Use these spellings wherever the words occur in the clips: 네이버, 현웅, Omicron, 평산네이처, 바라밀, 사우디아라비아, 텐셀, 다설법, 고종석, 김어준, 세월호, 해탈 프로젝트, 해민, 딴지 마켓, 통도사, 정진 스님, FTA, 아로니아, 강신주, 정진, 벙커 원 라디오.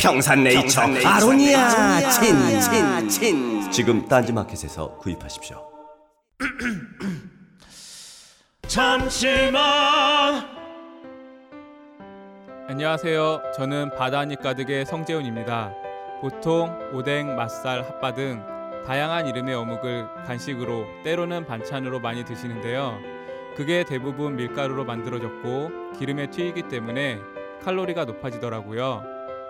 평산네이처, 아로니아, 진. 지금 딴지 마켓에서 구입하십시오. 잠시만. 안녕하세요. 저는 바다니 가득의 성재훈입니다. 보통 오뎅, 맛살, 핫바 등 다양한 이름의 어묵을 간식으로, 때로는 반찬으로 많이 드시는데요. 그게 대부분 밀가루로 만들어졌고 기름에 튀기기 때문에 칼로리가 높아지더라고요.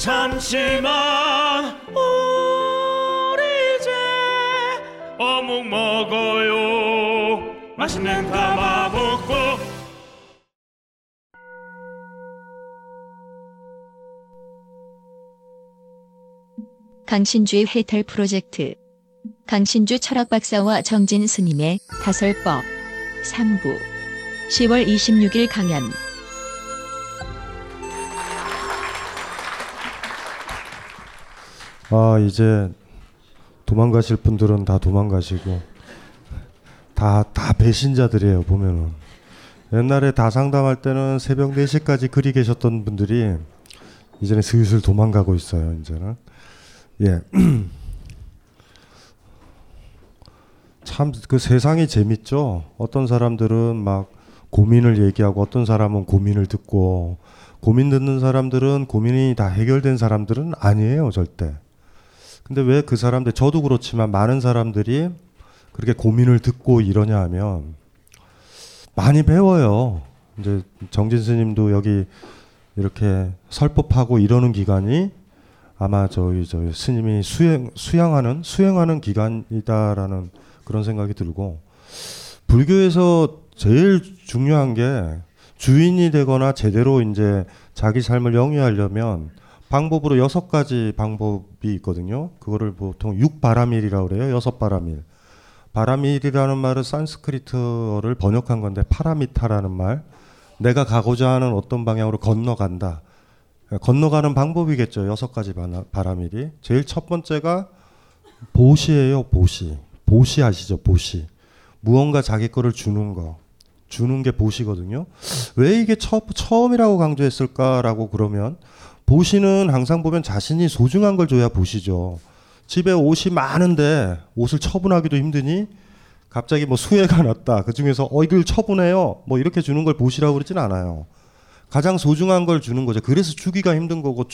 잠시만, 우리 이제 어묵 먹어요. 맛있는 가마복고. 강신주의 해탈 프로젝트. 강신주 철학박사와 정진 스님의 다설법 3부 10월 26일 강연. 이제 도망가실 분들은 다 도망가시고 다 배신자들이에요. 보면은 옛날에 다 상담할 때는 새벽 4시까지 그리 계셨던 분들이 이제는 슬슬 도망가고 있어요. 이제는 예. 참 그 세상이 재밌죠. 어떤 사람들은 막 고민을 얘기하고 어떤 사람은 고민을 듣고, 고민 듣는 사람들은 고민이 다 해결된 사람들은 아니에요, 절대. 근데 왜 그 사람들, 저도 그렇지만 많은 사람들이 그렇게 고민을 듣고 이러냐 하면 많이 배워요. 이제 정진 스님도 여기 이렇게 설법하고 이러는 기간이 아마 저희 스님이 수행하는 기간이다라는 그런 생각이 들고, 불교에서 제일 중요한 게 주인이 되거나 제대로 이제 자기 삶을 영위하려면 방법으로 6가지 방법이 있거든요. 그거를 보통 6바라밀이라고 그래요. 6바라밀. 바라밀이라는 말은 산스크리트어를 번역한 건데, 파라미타라는 말. 내가 가고자 하는 어떤 방향으로 건너간다. 건너가는 방법이겠죠. 6가지 바라밀이. 제일 첫 번째가 보시예요. 보시. 보시 아시죠? 보시. 무언가 자기 거를 주는 거. 주는 게 보시거든요. 왜 이게 처음이라고 강조했을까라고 그러면, 보시는 항상 보면 자신이 소중한 걸 줘야 보시죠. 집에 옷이 많은데 옷을 처분하기도 힘드니 갑자기 뭐 수혜가 났다. 그중에서 이걸 처분해요. 뭐 이렇게 주는 걸 보시라고 그러진 않아요. 가장 소중한 걸 주는 거죠. 그래서 주기가 힘든 거고,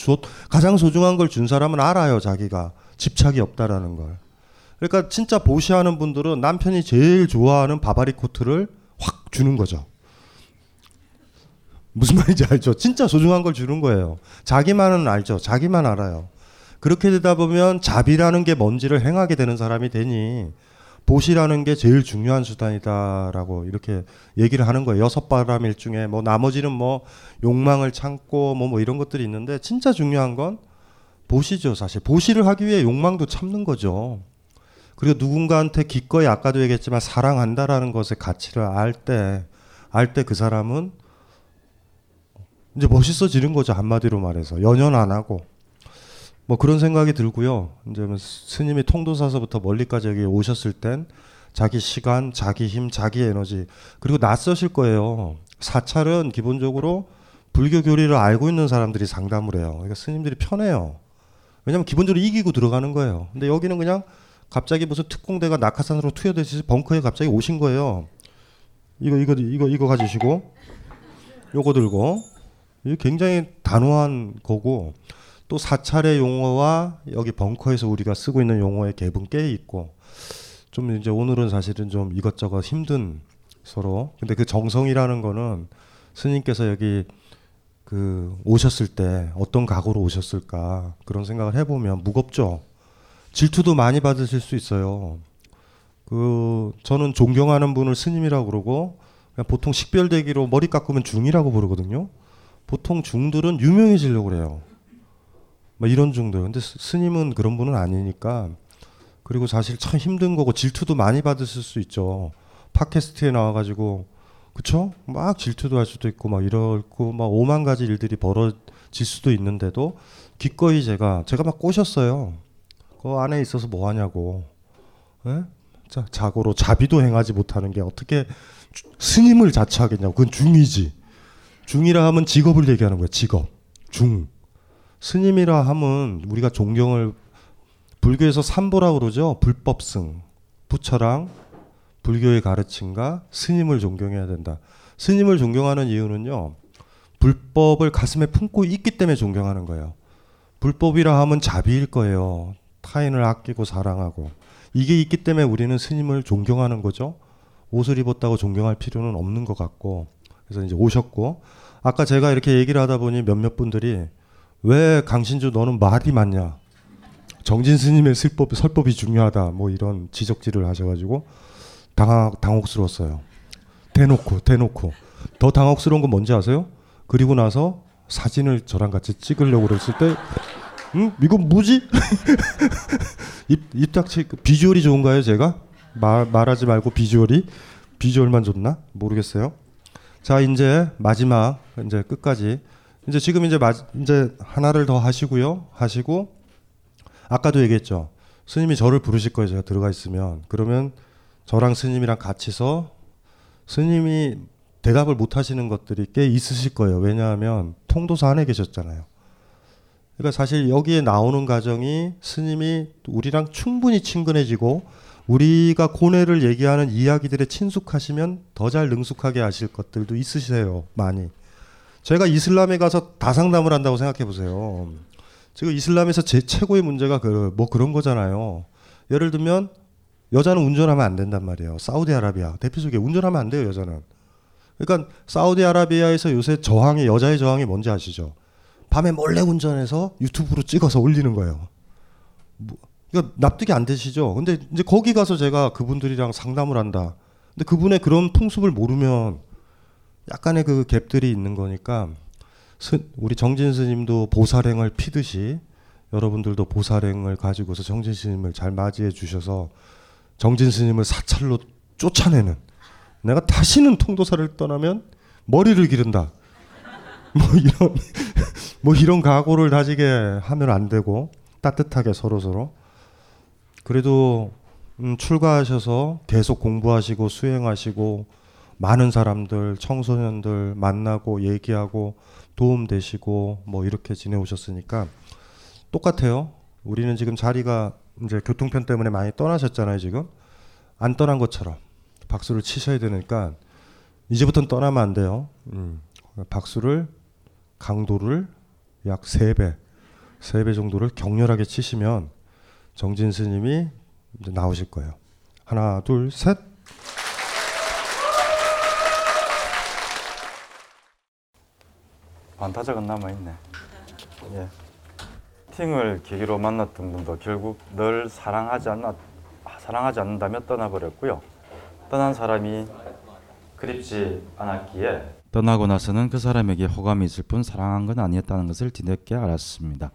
가장 소중한 걸 준 사람은 알아요. 자기가 집착이 없다라는 걸. 그러니까 진짜 보시하는 분들은 남편이 제일 좋아하는 바바리 코트를 확 주는 거죠. 무슨 말인지 알죠? 진짜 소중한 걸 주는 거예요. 자기만은 알죠. 자기만 알아요. 그렇게 되다 보면 자비라는 게 뭔지를 행하게 되는 사람이 되니, 보시라는 게 제일 중요한 수단이다라고 이렇게 얘기를 하는 거예요. 여섯 바람일 중에 뭐 나머지는 뭐 욕망을 참고 뭐 이런 것들이 있는데 진짜 중요한 건 보시죠. 사실 보시를 하기 위해 욕망도 참는 거죠. 그리고 누군가한테 기꺼이 아까도 얘기했지만 사랑한다라는 것의 가치를 알 때 그 사람은 이제 멋있어지는 거죠. 한마디로 말해서 연연 안 하고. 뭐 그런 생각이 들고요. 이제 스님이 통도사서부터 멀리까지 여기 오셨을 땐 자기 시간, 자기 힘, 자기 에너지 그리고 낯서실 거예요. 사찰은 기본적으로 불교 교리를 알고 있는 사람들이 상담을 해요. 그러니까 스님들이 편해요. 왜냐하면 기본적으로 이기고 들어가는 거예요. 근데 여기는 그냥 갑자기 무슨 특공대가 낙하산으로 투여되듯이 벙커에 갑자기 오신 거예요. 이거 가지시고 요거 들고 이게 굉장히 단호한 거고. 또 사찰의 용어와 여기 벙커에서 우리가 쓰고 있는 용어의 갭은 꽤 있고 좀 이제 오늘은 사실은 좀 이것저것 힘든 서로 근데 그 정성이라는 거는 스님께서 여기 그 오셨을 때 어떤 각오로 오셨을까 그런 생각을 해보면 무겁죠. 질투도 많이 받으실 수 있어요. 그 저는 존경하는 분을 스님이라고 그러고 그냥 보통 식별대기로 머리 깎으면 중이라고 부르거든요. 보통 중들은 유명해지려고 그래요. 막 이런 정도예요. 근데 스님은 그런 분은 아니니까. 그리고 사실 참 힘든 거고 질투도 많이 받으실 수 있죠. 팟캐스트에 나와가지고 그쵸? 막 질투도 할 수도 있고 막 이럴고 막 오만 가지 일들이 벌어질 수도 있는데도 기꺼이 제가 막 꼬셨어요. 그 안에 있어서 뭐 하냐고. 예? 자고로 자비도 행하지 못하는 게 어떻게 스님을 자처하겠냐고. 그건 중이지. 중이라 하면 직업을 얘기하는 거야. 직업. 중. 스님이라 함은 우리가 존경을 불교에서 삼보라고 그러죠. 불법승, 부처랑 불교의 가르침과 스님을 존경해야 된다. 스님을 존경하는 이유는요. 불법을 가슴에 품고 있기 때문에 존경하는 거예요. 불법이라 함은 자비일 거예요. 타인을 아끼고 사랑하고. 이게 있기 때문에 우리는 스님을 존경하는 거죠. 옷을 입었다고 존경할 필요는 없는 것 같고. 그래서 이제 오셨고. 아까 제가 이렇게 얘기를 하다 보니 몇몇 분들이 왜 강신주 너는 말이 많냐 정진 스님의 설법이 중요하다 뭐 이런 지적질을 하셔가지고 당혹스러웠어요. 대놓고 더 당혹스러운 건 뭔지 아세요? 그리고 나서 사진을 저랑 같이 찍으려고 그랬을 때 이건 뭐지? 입닥치 비주얼이 좋은가요? 제가 말하지 말고 비주얼만 좋나? 모르겠어요. 자 이제 마지막 이제 끝까지 이제 지금 이제 하나를 더 하시고 아까도 얘기했죠. 스님이 저를 부르실 거예요. 제가 들어가 있으면 그러면 저랑 스님이랑 같이서 스님이 대답을 못 하시는 것들이 꽤 있으실 거예요. 왜냐하면 통도사 안에 계셨잖아요. 그러니까 사실 여기에 나오는 과정이 스님이 우리랑 충분히 친근해지고 우리가 고뇌를 얘기하는 이야기들에 친숙하시면 더 잘 능숙하게 아실 것들도 있으세요. 많이. 제가 이슬람에 가서 다 상담을 한다고 생각해 보세요. 지금 이슬람에서 제 최고의 문제가 뭐 그런 거잖아요. 예를 들면 여자는 운전하면 안 된단 말이에요. 사우디아라비아 대표 속에 운전하면 안 돼요. 여자는. 그러니까 사우디아라비아에서 요새 저항이 여자의 저항이 뭔지 아시죠? 밤에 몰래 운전해서 유튜브로 찍어서 올리는 거예요. 그러니까 납득이 안 되시죠? 근데 이제 거기 가서 제가 그분들이랑 상담을 한다. 근데 그분의 그런 풍습을 모르면 약간의 그 갭들이 있는 거니까 우리 정진 스님도 보살행을 피듯이 여러분들도 보살행을 가지고서 정진 스님을 잘 맞이해 주셔서 정진 스님을 사찰로 쫓아내는 내가 다시는 통도사를 떠나면 머리를 기른다 뭐 이런 각오를 다지게 하면 안 되고 따뜻하게 서로서로 그래도 출가하셔서 계속 공부하시고 수행하시고 많은 사람들, 청소년들 만나고 얘기하고 도움되시고 뭐 이렇게 지내오셨으니까 똑같아요. 우리는 지금 자리가 이제 교통편 때문에 많이 떠나셨잖아요. 지금 안 떠난 것처럼 박수를 치셔야 되니까 이제부터는 떠나면 안 돼요. 박수를 강도를 약 3배 정도를 격렬하게 치시면 정진 스님이 이제 나오실 거예요. 하나, 둘, 셋. 반타작은 남아있네. 예. 팅을 계기로 만났던 분도 결국 늘 사랑하지 않았, 사랑하지 않는다며 떠나버렸고요. 떠난 사람이 그립지 않았기에 떠나고 나서는 그 사람에게 호감이 있을 뿐 사랑한 건 아니었다는 것을 뒤늦게 알았습니다.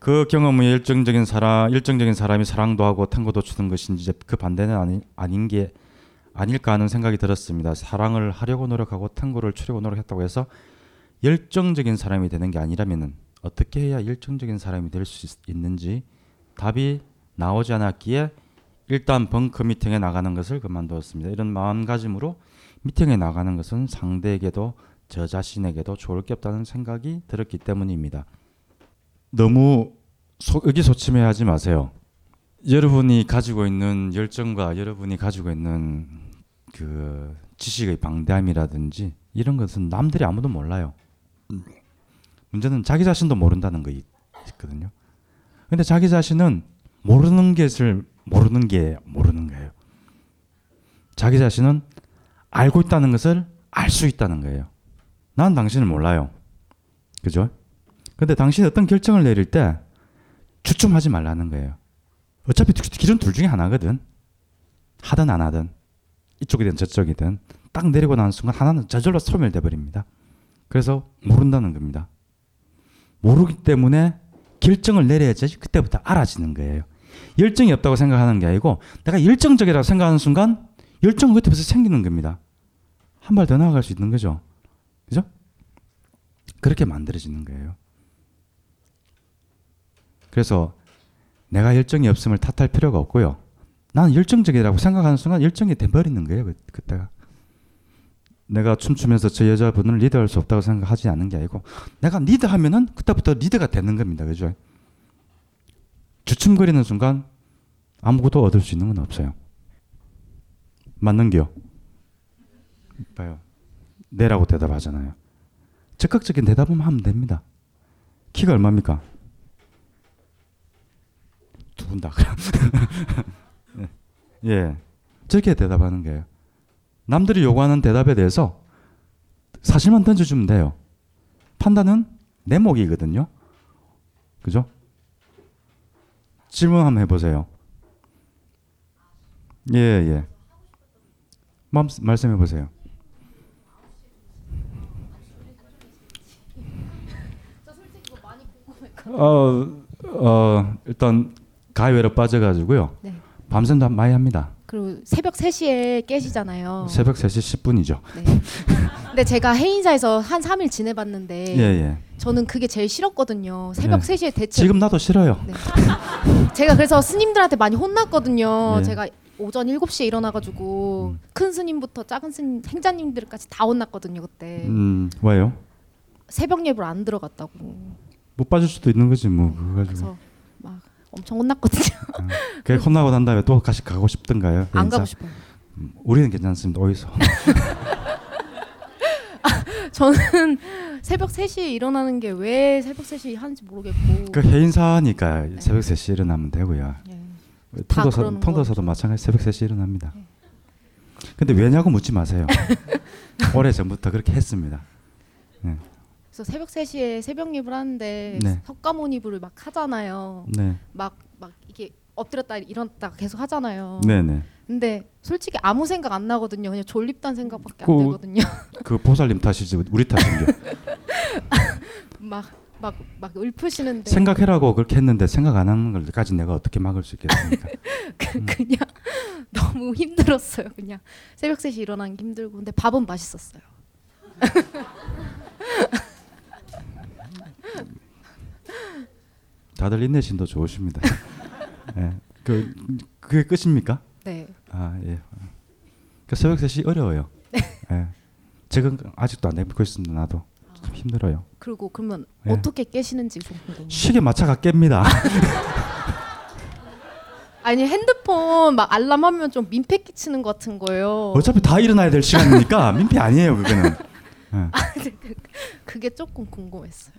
그 경험이 일정적인 사람이 사랑도 하고 탱고도 추는 것인지 그 반대는 아닌 게 아닐까 하는 생각이 들었습니다. 사랑을 하려고 노력하고 탱고를 추려고 노력했다고 해서 열정적인 사람이 되는 게 아니라면 어떻게 해야 열정적인 사람이 될 수 있는지 답이 나오지 않았기에 일단 벙커 미팅에 나가는 것을 그만두었습니다. 이런 마음가짐으로 미팅에 나가는 것은 상대에게도 저 자신에게도 좋을 게 없다는 생각이 들었기 때문입니다. 너무 의기소침해하지 마세요. 여러분이 가지고 있는 열정과 여러분이 가지고 있는 그 지식의 방대함이라든지 이런 것은 남들이 아무도 몰라요. 문제는 자기 자신도 모른다는 거 있거든요. 근데 자기 자신은 모르는 것을 모르는 게 모르는 거예요. 자기 자신은 알고 있다는 것을 알 수 있다는 거예요. 난 당신을 몰라요. 그죠? 근데 당신이 어떤 결정을 내릴 때 주춤하지 말라는 거예요. 어차피 길은 둘 중에 하나거든. 하든 안 하든 이쪽이든 저쪽이든 딱 내리고 나는 순간 하나는 저절로 소멸돼 버립니다. 그래서 모른다는 겁니다. 모르기 때문에 결정을 내려야지 그때부터 알아지는 거예요. 열정이 없다고 생각하는 게 아니고 내가 열정적이라고 생각하는 순간 열정은 그때 벌써 생기는 겁니다. 한 발 더 나아갈 수 있는 거죠. 그죠? 그렇게 만들어지는 거예요. 그래서 내가 열정이 없음을 탓할 필요가 없고요. 나는 열정적이라고 생각하는 순간 열정이 돼버리는 거예요. 그때가. 내가 춤추면서 저 여자분을 리드할 수 없다고 생각하지 않는 게 아니고 내가 리드하면은 그때부터 리드가 되는 겁니다. 그죠? 주춤거리는 순간 아무것도 얻을 수 있는 건 없어요. 맞는겨? 봐요. 네라고 대답하잖아요. 적극적인 대답만 하면 됩니다. 키가 얼마입니까? 두 분 다 그럼. 예. 저렇게 대답하는 거예요. 남들이 요구하는 대답에 대해서 사실만 던져주면 돼요. 판단은 내 몫이거든요. 그죠? 질문 한번 해보세요. 예, 예. 말씀해보세요. 일단 가외로 빠져가지고요. 네. 밤샘도 많이 합니다. 그리고 새벽 3시에 깨시잖아요. 새벽 3시 10분이죠. 네. 근데 제가 해인사에서 한 3일 지내봤는데 예. 저는 그게 제일 싫었거든요. 새벽 예. 3시에 대체 지금 나도 싫어요. 네. 제가 그래서 스님들한테 많이 혼났거든요. 예. 제가 오전 7시에 일어나가지고 큰 스님부터 작은 스님, 행자님들까지 다 혼났거든요. 그때. 왜요? 새벽 예불 안 들어갔다고. 못 빠질 수도 있는 거지 뭐. 그래서 막 엄청 혼났거든요. 그게 혼나고 난 다음에 또 다시 가고 싶던가요? 안 가고 싶어요. 우리는 괜찮습니다. 어디서? 저는 새벽 3시에 일어나는 게 왜 새벽 3시에 하는지 모르겠고. 그 해인사니까 네. 새벽 3시에 일어나면 되고요. 네. 통도사도 마찬가지 새벽 3시에 일어납니다. 네. 근데 왜냐고 묻지 마세요. 오래전부터 그렇게 했습니다. 네. 그래서 새벽 3시에 새벽 예불을 하는데 네. 석가모니 예불을 막 하잖아요. 네. 막 이게 엎드렸다 일어났다가 계속 하잖아요. 네네. 근데 솔직히 아무 생각 안 나거든요. 그냥 졸립단 생각밖에 안 들거든요. 그 보살님 탓이지 우리 탓인데. 막 읊으시는데. 생각해라고 그렇게 했는데 생각 안 하는 걸까지 내가 어떻게 막을 수 있겠습니까? 그냥 너무 힘들었어요. 그냥 새벽 3시 일어나는 게 힘들고 근데 밥은 맛있었어요. 다들 인내심도 좋으십니다. 네. 그게 끝입니까? 네. 아 예. 그 새벽 3시 어려워요. 네. 예. 지금 아직도 안 되고 있습니다. 나도 참 힘들어요. 그리고 그러면 예. 어떻게 깨시는지 좀 궁금해요. 시계 마차가 깹니다. 아니 핸드폰 막 알람하면 좀 민폐 끼치는 것 같은 거예요. 어차피 다 일어나야 될 시간이니까 민폐 아니에요 그거는. 예. 그게 조금 궁금했어요.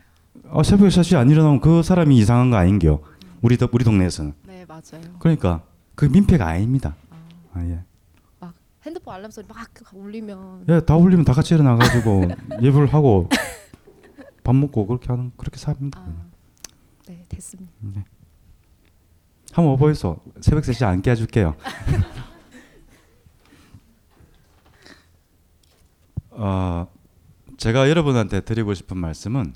새벽 3시 안 일어나면 그 사람이 이상한 거 아닌겨. 우리 동네에서는. 네 맞아요. 그러니까 그 민폐가 아닙니다. 아 예. 막 핸드폰 알람 소리 막 울리면. 예, 다 울리면 다 같이 일어나가지고 예불 하고 밥 먹고 그렇게 삽니다. 아, 네 됐습니다. 네. 한번 어버이소. 새벽 3시 안 깨줄게요. 제가 여러분한테 드리고 싶은 말씀은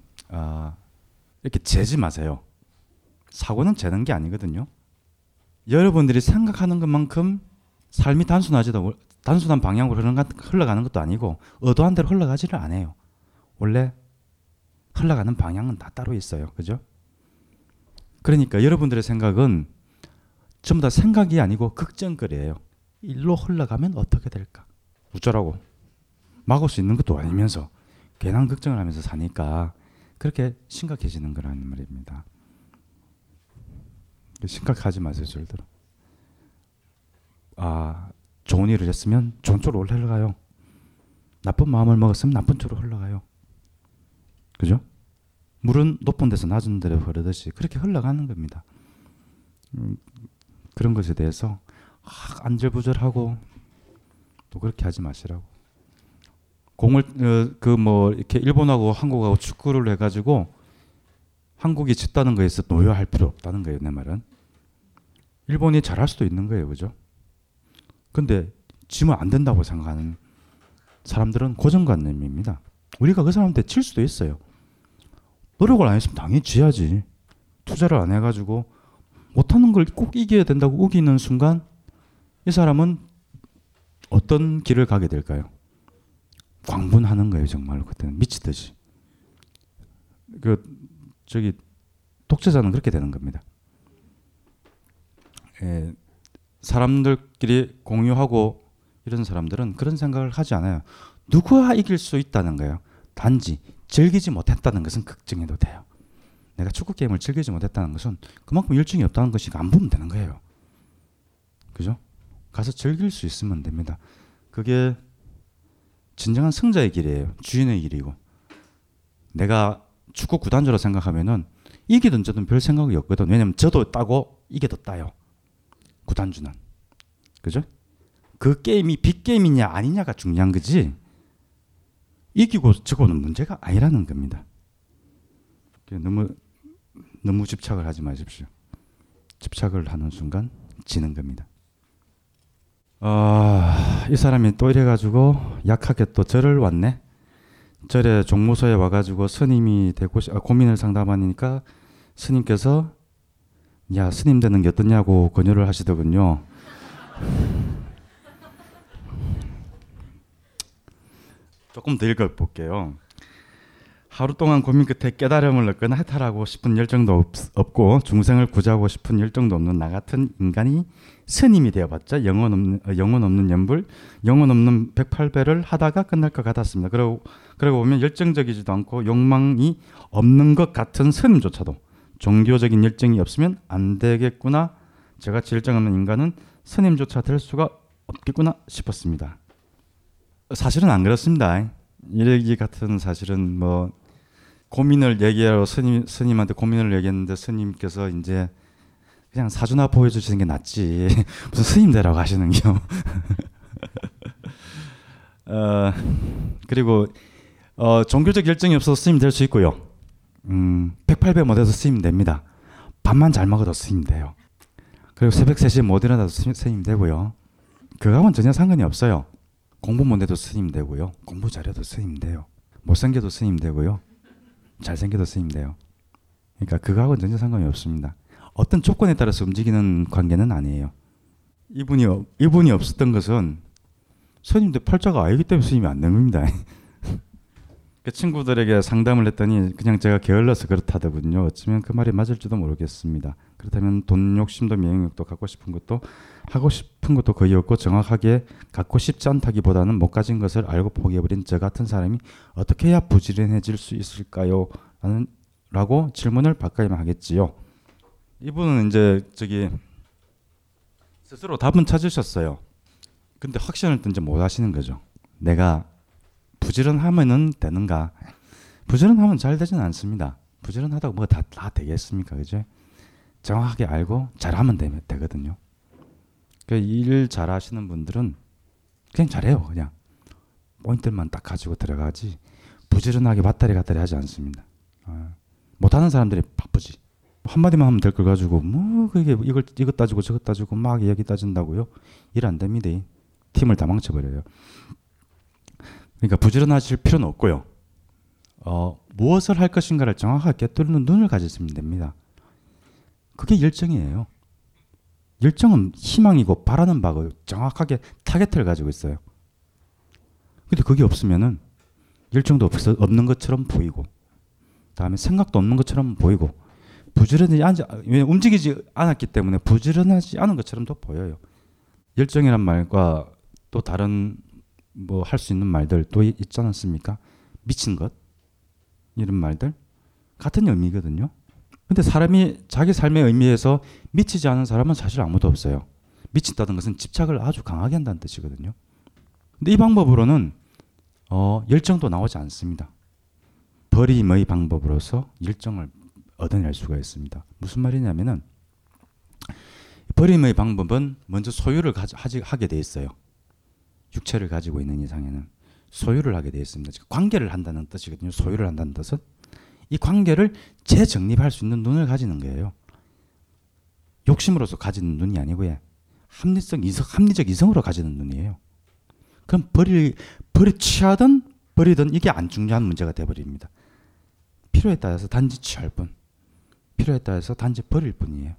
이렇게 재지 마세요. 사고는 재는 게 아니거든요. 여러분들이 생각하는 것만큼 삶이 단순한 방향으로 흘러가는 것도 아니고 의도한 대로 흘러가지를 않아요. 원래 흘러가는 방향은 다 따로 있어요. 그죠? 그러니까 여러분들의 생각은 전부 다 생각이 아니고 걱정거리예요. 일로 흘러가면 어떻게 될까? 어쩌라고? 막을 수 있는 것도 아니면서 괜한 걱정을 하면서 사니까 그렇게 심각해지는 거라는 말입니다. 심각하지 마세요. 절대로. 좋은 일을 했으면 좋은 쪽으로 흘러가요. 나쁜 마음을 먹었으면 나쁜 쪽으로 흘러가요. 그죠? 물은 높은 데서 낮은 데로 흐르듯이 그렇게 흘러가는 겁니다. 그런 것에 대해서 안절부절하고 또 그렇게 하지 마시라고. 이렇게 일본하고 한국하고 축구를 해가지고 한국이 짓다는 거에서 노여할 필요 없다는 거예요. 내 말은. 일본이 잘할 수도 있는 거예요. 그죠? 근데 지면 안 된다고 생각하는 사람들은 고정관념입니다. 우리가 그 사람한테 칠 수도 있어요. 노력을 안 했으면 당연히 지야지. 투자를 안 해가지고 못하는 걸 꼭 이겨야 된다고 우기는 순간 이 사람은 어떤 길을 가게 될까요? 광분하는 거예요. 정말로 그때는 미치듯이. 독재자는 그렇게 되는 겁니다. 사람들끼리 공유하고 이런 사람들은 그런 생각을 하지 않아요. 누구와 이길 수 있다는 거예요. 단지 즐기지 못했다는 것은 걱정해도 돼요. 내가 축구 게임을 즐기지 못했다는 것은 그만큼 열정이 없다는 것이 안 보면 되는 거예요. 그죠? 가서 즐길 수 있으면 됩니다. 그게 진정한 승자의 길이에요. 주인의 길이고. 내가 축구 구단주로 생각하면은 이기든 저든 별 생각이 없거든. 왜냐면 저도 따고 이겨도 따요. 구단주는. 그죠? 그 게임이 빅게임이냐 아니냐가 중요한 거지. 이기고 지고는 문제가 아니라는 겁니다. 너무 집착을 하지 마십시오. 집착을 하는 순간 지는 겁니다. 이 사람이 또 이래가지고 약하게 또 절을 왔네. 절에 종무소에 와가지고 스님이 되고 고민을 상담하니까 스님께서 야 스님 되는 게 어떠냐고 권유를 하시더군요. 조금 더 읽어볼게요. 하루 동안 고민 끝에 깨달음을 얻거나 해탈하고 싶은 열정도 없고 중생을 구제하고 싶은 열정도 없는 나 같은 인간이 스님이 되어봤자 영혼 없는 연불, 영혼 없는 108배를 하다가 끝날 것 같았습니다. 그러고 보면 열정적이지도 않고 욕망이 없는 것 같은 스님조차도 종교적인 열정이 없으면 안 되겠구나. 저같이 열정 없는 인간은 스님조차 될 수가 없겠구나 싶었습니다. 사실은 안 그렇습니다. 이래기 같은 사실은 고민을 얘기하러 스님한테 고민을 얘기했는데 스님께서 이제 그냥 사주나 보여주시는 게 낫지 무슨 스님 되라고 하시는 겨. 그리고 종교적 열정이 없어서 스님 될 수 있고요. 108배 못해서 스님 됩니다. 밥만 잘 먹어도 스님 돼요. 그리고 새벽 3시에 못 일어나도 스님 되고요. 그거하고는 전혀 상관이 없어요. 공부 못해도 스님 되고요. 공부 잘해도 스님 돼요. 못생겨도 스님 되고요. 잘생겨도 스님 돼요. 그러니까 그거하고는 전혀 상관이 없습니다. 어떤 조건에 따라서 움직이는 관계는 아니에요. 이분이 없었던 것은 스님도 팔자가 아니기 때문에 스님이 안 된 겁니다. 그 친구들에게 상담을 했더니 그냥 제가 게을러서 그렇다더군요. 어쩌면 그 말이 맞을지도 모르겠습니다. 그렇다면 돈 욕심도 명예욕도 갖고 싶은 것도 하고 싶은 것도 거의 없고 정확하게 갖고 싶지 않다기보다는 못 가진 것을 알고 포기해버린 저 같은 사람이 어떻게 해야 부지런해질 수 있을까요? 라고 질문을 바꿔야만 하겠지요. 이분은 이제 스스로 답은 찾으셨어요. 근데 확신을 든지 못 하시는 거죠. 내가 부지런하면은 되는가? 부지런하면 잘 되지는 않습니다. 부지런하다고 뭐가 다 되겠습니까, 그죠? 정확하게 알고 잘하면 되거든요. 그러니까 일 잘하시는 분들은 그냥 잘해요, 그냥 포인트만 딱 가지고 들어가지 부지런하게 왔다리 갔다리 하지 않습니다. 못하는 사람들이 바쁘지. 한마디만 하면 될 걸 가지고 뭐 그게 이것 따지고 저것 따지고 막 이야기 따진다고요? 일 안 됩니다. 팀을 다 망쳐버려요. 그러니까 부지런하실 필요는 없고요. 무엇을 할 것인가를 정확하게 꿰뚫는 눈을 가졌으면 됩니다. 그게 열정이에요. 열정은 희망이고 바라는 바가 정확하게 타겟을 가지고 있어요. 근데 그게 없으면은 열정도 없는 것처럼 보이고, 다음에 생각도 없는 것처럼 보이고, 왜냐면 움직이지 않았기 때문에 부지런하지 않은 것처럼도 보여요. 열정이란 말과 또 다른 뭐 할 수 있는 말들 또 있지 않았습니까? 미친 것 이런 말들 같은 의미거든요. 근데 사람이 자기 삶의 의미에서 미치지 않은 사람은 사실 아무도 없어요. 미친다는 것은 집착을 아주 강하게 한다는 뜻이거든요. 근데 이 방법으로는 열정도 나오지 않습니다. 버림의 방법으로서 열정을 얻어낼 수가 있습니다. 무슨 말이냐면은 버림의 방법은 먼저 소유를 하게 돼 있어요. 육체를 가지고 있는 이상에는 소유를 하게 돼 있습니다. 관계를 한다는 뜻이거든요. 소유를 한다는 뜻은 이 관계를 재정립할 수 있는 눈을 가지는 거예요. 욕심으로서 가지는 눈이 아니고요. 합리적 이성으로 가지는 눈이에요. 그럼 취하든 버리든 이게 안 중요한 문제가 돼버립니다. 필요에 따라서 단지 취할 뿐, 필요에 따라서 단지 버릴 뿐이에요.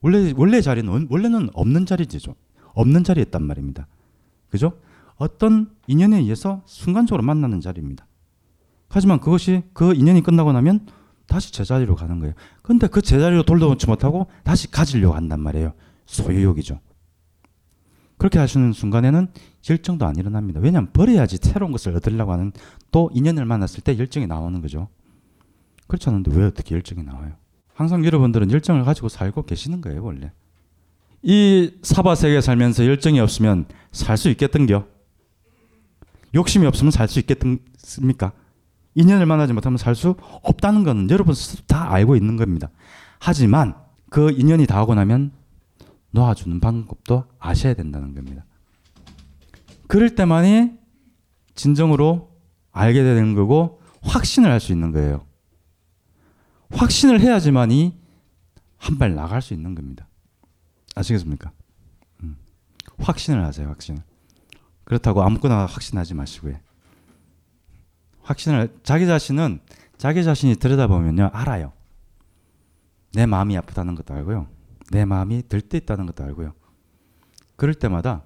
원래 자리는 원래는 없는 자리죠. 없는 자리였단 말입니다. 그죠? 어떤 인연에 의해서 순간적으로 만나는 자리입니다. 하지만 그것이 그 인연이 끝나고 나면 다시 제자리로 가는 거예요. 그런데 그 제자리로 돌려놓지 못하고 다시 가지려고 한단 말이에요. 소유욕이죠. 그렇게 하시는 순간에는 열정도 안 일어납니다. 왜냐하면 버려야지 새로운 것을 얻으려고 하는 또 인연을 만났을 때 열정이 나오는 거죠. 그렇지 않은데 왜 어떻게 열정이 나와요? 항상 여러분들은 열정을 가지고 살고 계시는 거예요. 원래. 이 사바 세계에 살면서 열정이 없으면 살 수 있겠던겨? 욕심이 없으면 살 수 있겠습니까? 인연을 만나지 못하면 살 수 없다는 것은 여러분 스스로 다 알고 있는 겁니다. 하지만 그 인연이 다 하고 나면 놓아주는 방법도 아셔야 된다는 겁니다. 그럴 때만이 진정으로 알게 되는 거고 확신을 할 수 있는 거예요. 확신을 해야지만이 한 발 나갈 수 있는 겁니다. 아시겠습니까? 확신을 하세요. 확신을. 그렇다고 아무거나 확신하지 마시고요. 확신을 자기 자신이 들여다보면요 알아요. 내 마음이 아프다는 것도 알고요, 내 마음이 들뜨 있다는 것도 알고요. 그럴 때마다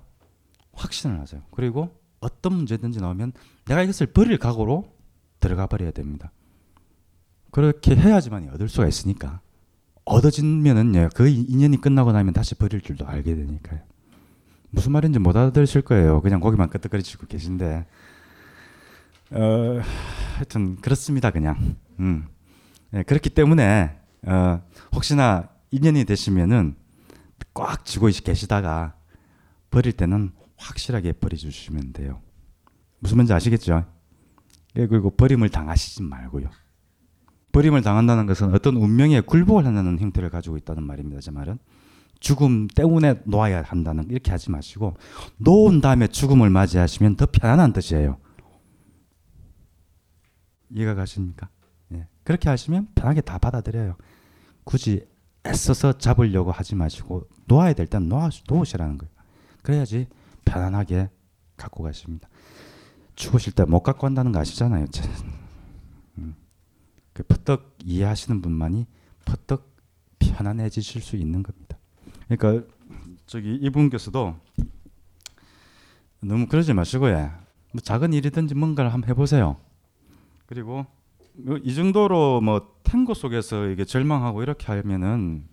확신을 하세요. 그리고 어떤 문제든지 나오면 내가 이것을 버릴 각오로 들어가 버려야 됩니다. 그렇게 해야지만 얻을 수가 있으니까, 얻어지면은요 그 인연이 끝나고 나면 다시 버릴 줄도 알게 되니까요. 무슨 말인지 못 알아들으실 거예요. 그냥 거기만 끄덕거리시고 계신데. 하여튼 그렇습니다. 그냥 네, 그렇기 때문에 혹시나 인연이 되시면은 꽉 쥐고 계시다가 버릴 때는 확실하게 버려주시면 돼요. 무슨 말인지 아시겠죠? 예, 그리고 버림을 당하시지 말고요. 버림을 당한다는 것은 어떤 운명에 굴복을 한다는 형태를 가지고 있다는 말입니다. 제 말은 죽음 때문에 놓아야 한다는, 이렇게 하지 마시고 놓은 다음에 죽음을 맞이하시면 더 편안한 뜻이에요. 이해가 가십니까? 예. 그렇게 하시면 편하게 다 받아들여요. 굳이 애써서 잡으려고 하지 마시고 놓아야 될 땐 놓으시라는 거예요. 그래야지 편안하게 갖고 가십니다. 죽으실 때 못 갖고 간다는 거 아시잖아요. 그 퍼뜩 이해하시는 분만이 퍼뜩 편안해지실 수 있는 겁니다. 그러니까 저기 이분께서도 너무 그러지 마시고요. 뭐 작은 일이든지 뭔가를 한번 해보세요. 그리고 이 정도로 뭐 탱고 속에서 이게 절망하고 이렇게 하면은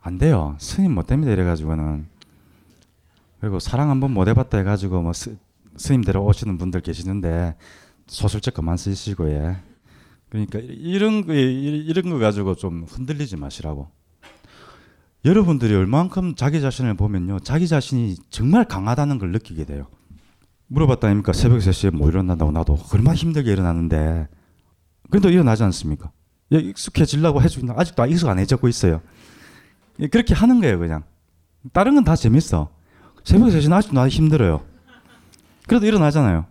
안 돼요. 스님 못 됩니다. 이래가지고는. 그리고 사랑 한번 못 해봤다 해가지고 뭐 스님 데려오시는 분들 계시는데 소설책 그만 쓰시고. 예. 그러니까 이런 거 가지고 좀 흔들리지 마시라고. 여러분들이 얼만큼 자기 자신을 보면요, 자기 자신이 정말 강하다는 걸 느끼게 돼요. 물어봤다니까 새벽 3시에 뭐 일어난다고. 나도 얼마나 힘들게 일어나는데 그래도 일어나지 않습니까? 익숙해지려고 해주나 아직도 익숙 안 해지고 있어요. 그렇게 하는 거예요. 그냥 다른 건 다 재밌어. 새벽 3시는 아직도 나도 힘들어요. 그래도 일어나잖아요.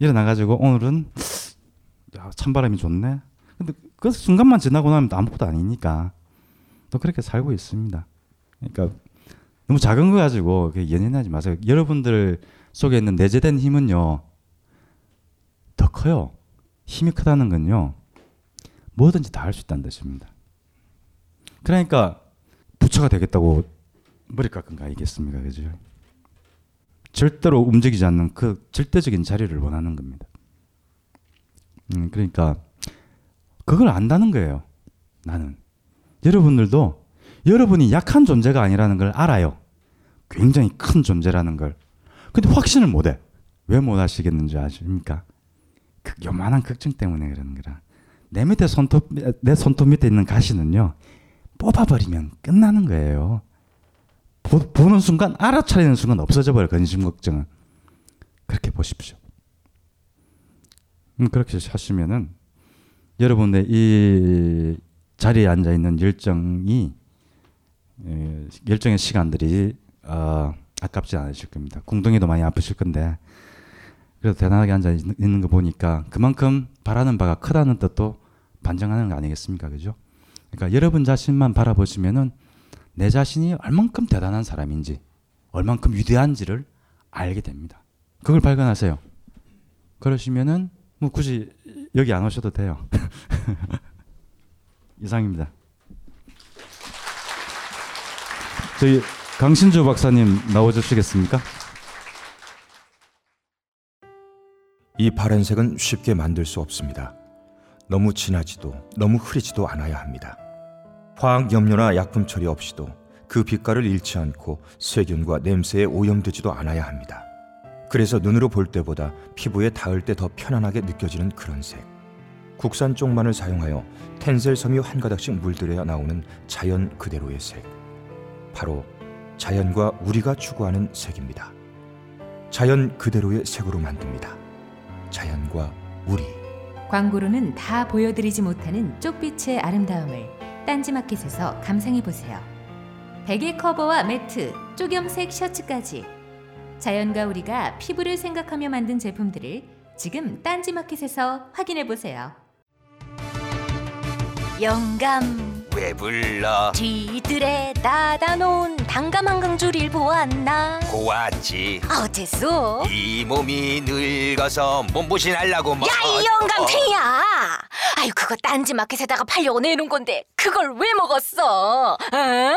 일어나가지고 오늘은 야, 찬바람이 좋네, 근데 그 순간만 지나고 나면 아무것도 아니니까 또 그렇게 살고 있습니다. 그러니까 너무 작은 거 가지고 연연하지 마세요. 여러분들 속에 있는 내재된 힘은요, 더 커요. 힘이 크다는 건요, 뭐든지 다 할 수 있다는 뜻입니다. 그러니까 부처가 되겠다고 머리 깎은 거 아니겠습니까? 그죠? 절대로 움직이지 않는 그 절대적인 자리를 원하는 겁니다. 그러니까 그걸 안다는 거예요. 나는 여러분들도 여러분이 약한 존재가 아니라는 걸 알아요. 굉장히 큰 존재라는 걸. 근데 확신을 못해. 왜 못 하시겠는지 아십니까? 그 요만한 걱정 때문에 그러는 거라. 내 밑에 손톱, 내 손톱 밑에 있는 가시는요, 뽑아버리면 끝나는 거예요. 보는 순간, 알아차리는 순간 없어져 버려, 근심 걱정은. 그렇게 보십시오. 그렇게 하시면은 여러분의 이 자리에 앉아 있는 열정이, 열정의 시간들이 아깝지 않으실 겁니다. 궁둥이도 많이 아프실 건데 그래도 대단하게 앉아 있는 거 보니까 그만큼 바라는 바가 크다는 뜻도 반증하는 거 아니겠습니까? 그죠? 그러니까 여러분 자신만 바라보시면은 내 자신이 얼만큼 대단한 사람인지, 얼만큼 위대한지를 알게 됩니다. 그걸 발견하세요. 그러시면은 뭐 굳이 여기 안 오셔도 돼요. 이상입니다. 저희 강신주 박사님 나와주시겠습니까? 이 파란색은 쉽게 만들 수 없습니다. 너무 진하지도 너무 흐리지도 않아야 합니다. 화학 염료나 약품 처리 없이도 그 빛깔을 잃지 않고 세균과 냄새에 오염되지도 않아야 합니다. 그래서 눈으로 볼 때보다 피부에 닿을 때 더 편안하게 느껴지는 그런 색. 국산 쪽만을 사용하여 텐셀 섬이 한 가닥씩 물들여야 나오는 자연 그대로의 색. 바로 자연과 우리가 추구하는 색입니다. 자연 그대로의 색으로 만듭니다. 자연과 우리. 광고로는 다 보여드리지 못하는 쪽빛의 아름다움을 딴지 마켓에서 감상해보세요. 베개 커버와 매트, 쪽염색 셔츠까지 자연과 우리가 피부를 생각하며 만든 제품들을 지금 딴지 마켓에서 확인해보세요. 영감 왜 불러? 뒤뜰에 닫아놓은 단감 한강줄일 보았나? 보았지. 어째서? 이 몸이 늙어서 몸보신 하려고. 야, 이 영감탱이야. 아유, 그거 딴지 마켓에다가 팔려고 내놓은 건데 그걸 왜 먹었어? 응?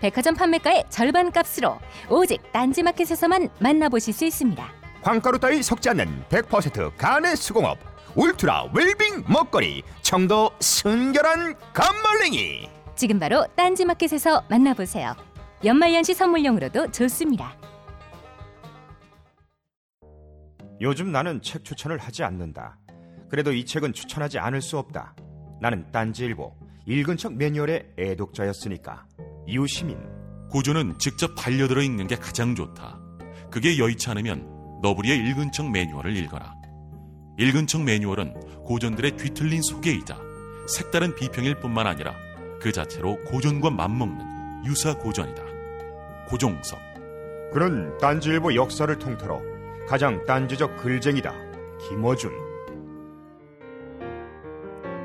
백화점 판매가의 절반값으로 오직 딴지마켓에서만 만나보실 수 있습니다. 황가루 따위 섞지 않는 100% 간의 수공업 울트라 웰빙 먹거리 청도 순결한 감말랭이. 지금 바로 딴지마켓에서 만나보세요. 연말연시 선물용으로도 좋습니다. 요즘 나는 책 추천을 하지 않는다. 그래도 이 책은 추천하지 않을 수 없다. 나는 딴지일보 읽은 척 매뉴얼의 애독자였으니까. 이웃 시민. 고전은 직접 반려들어 읽는 게 가장 좋다. 그게 여의치 않으면 너브리의 읽은 척 매뉴얼을 읽어라. 읽은 척 매뉴얼은 고전들의 뒤틀린 소개이자 색다른 비평일 뿐만 아니라 그 자체로 고전과 맞먹는 유사 고전이다. 고종석. 그는 딴지일보 역사를 통틀어 가장 딴지적 글쟁이다. 김어준.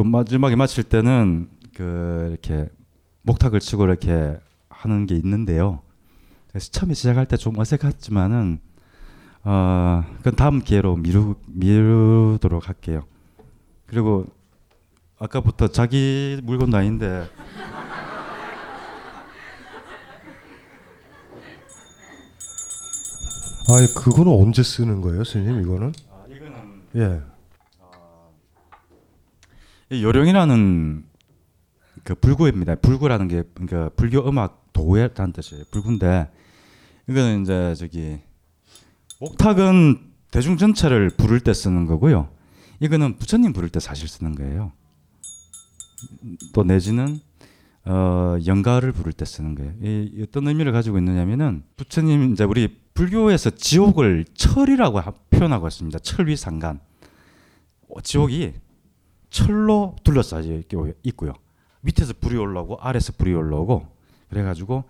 마지막에 마칠 때는 그 이렇게 목탁을 치고 이렇게 하는 게 있는데요. 그래서 처음에 시작할 때 좀 어색했지만은 그건 다음 기회로 미루도록 할게요. 그리고 아까부터 자기 물건도 아닌데 아, 그거는 언제 쓰는 거예요, 선생님? 이거는? 아, 이거는 예. 이 요령이라는 그 불구입니다. 불구라는 게 그러니까 불교 음악 도구라는 뜻이에요. 불구인데 이거는 이제 저기 목탁은 대중 전체를 부를 때 쓰는 거고요. 이거는 부처님 부를 때 사실 쓰는 거예요. 또 내지는 영가를 부를 때 쓰는 거예요. 이 어떤 의미를 가지고 있느냐면은 부처님 이제 우리 불교에서 지옥을 철이라고 표현하고 있습니다. 철위상간. 지옥이 철로 둘러싸여 있고요. 밑에서 불이 올라오고 아래에서 불이 올라오고 그래가지고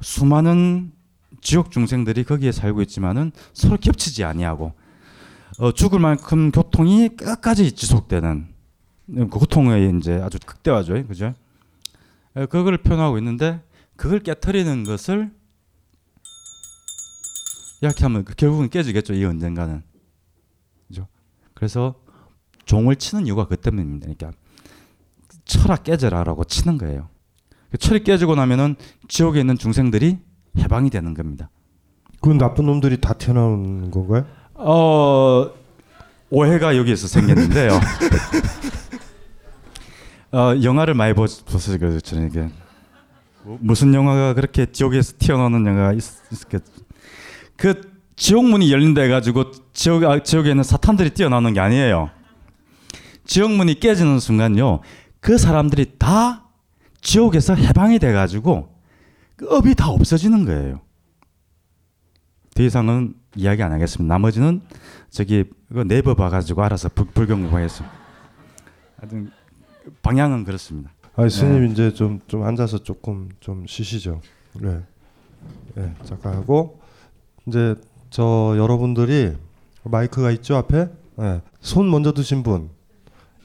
수많은 지옥 중생들이 거기에 살고 있지만은 서로 겹치지 아니하고 죽을 만큼 고통이 끝까지 지속되는 그 고통의 이제 아주 극대화죠, 그죠? 그걸 표현하고 있는데 그걸 깨트리는 것을 이렇게 하면 결국은 깨지겠죠, 이 언젠가는, 그죠? 그래서 종을 치는 이유가 그 때문입니다. 그러니까 철아 깨져라라고 치는 거예요. 철이 깨지고 나면은 지옥에 있는 중생들이 해방이 되는 겁니다. 그건 나쁜 놈들이 다 튀어나오는 건가요? 오해가 여기에서 생겼는데요. 영화를 많이 보셔서 그렇죠. 이게 무슨 영화가 그렇게 지옥에서 튀어나오는 영화가 있었겠죠. 그 지옥문이 열린다 해가지고 지옥에 있는 사탄들이 뛰어나오는 게 아니에요. 지옥문이 깨지는 순간요, 그 사람들이 다 지옥에서 해방이 돼가지고 그 업이 다 없어지는 거예요. 더 이상은 이야기 안 하겠습니다. 나머지는 저기 네이버 봐가지고 알아서 불경 공부하겠습니다. 하여튼 방향은 그렇습니다. 아, 스님 네. 이제 좀 앉아서 조금 좀 쉬시죠. 네, 네, 잠깐 하고 이제 저 여러분들이 마이크가 있죠 앞에. 네. 손 먼저 드신 분,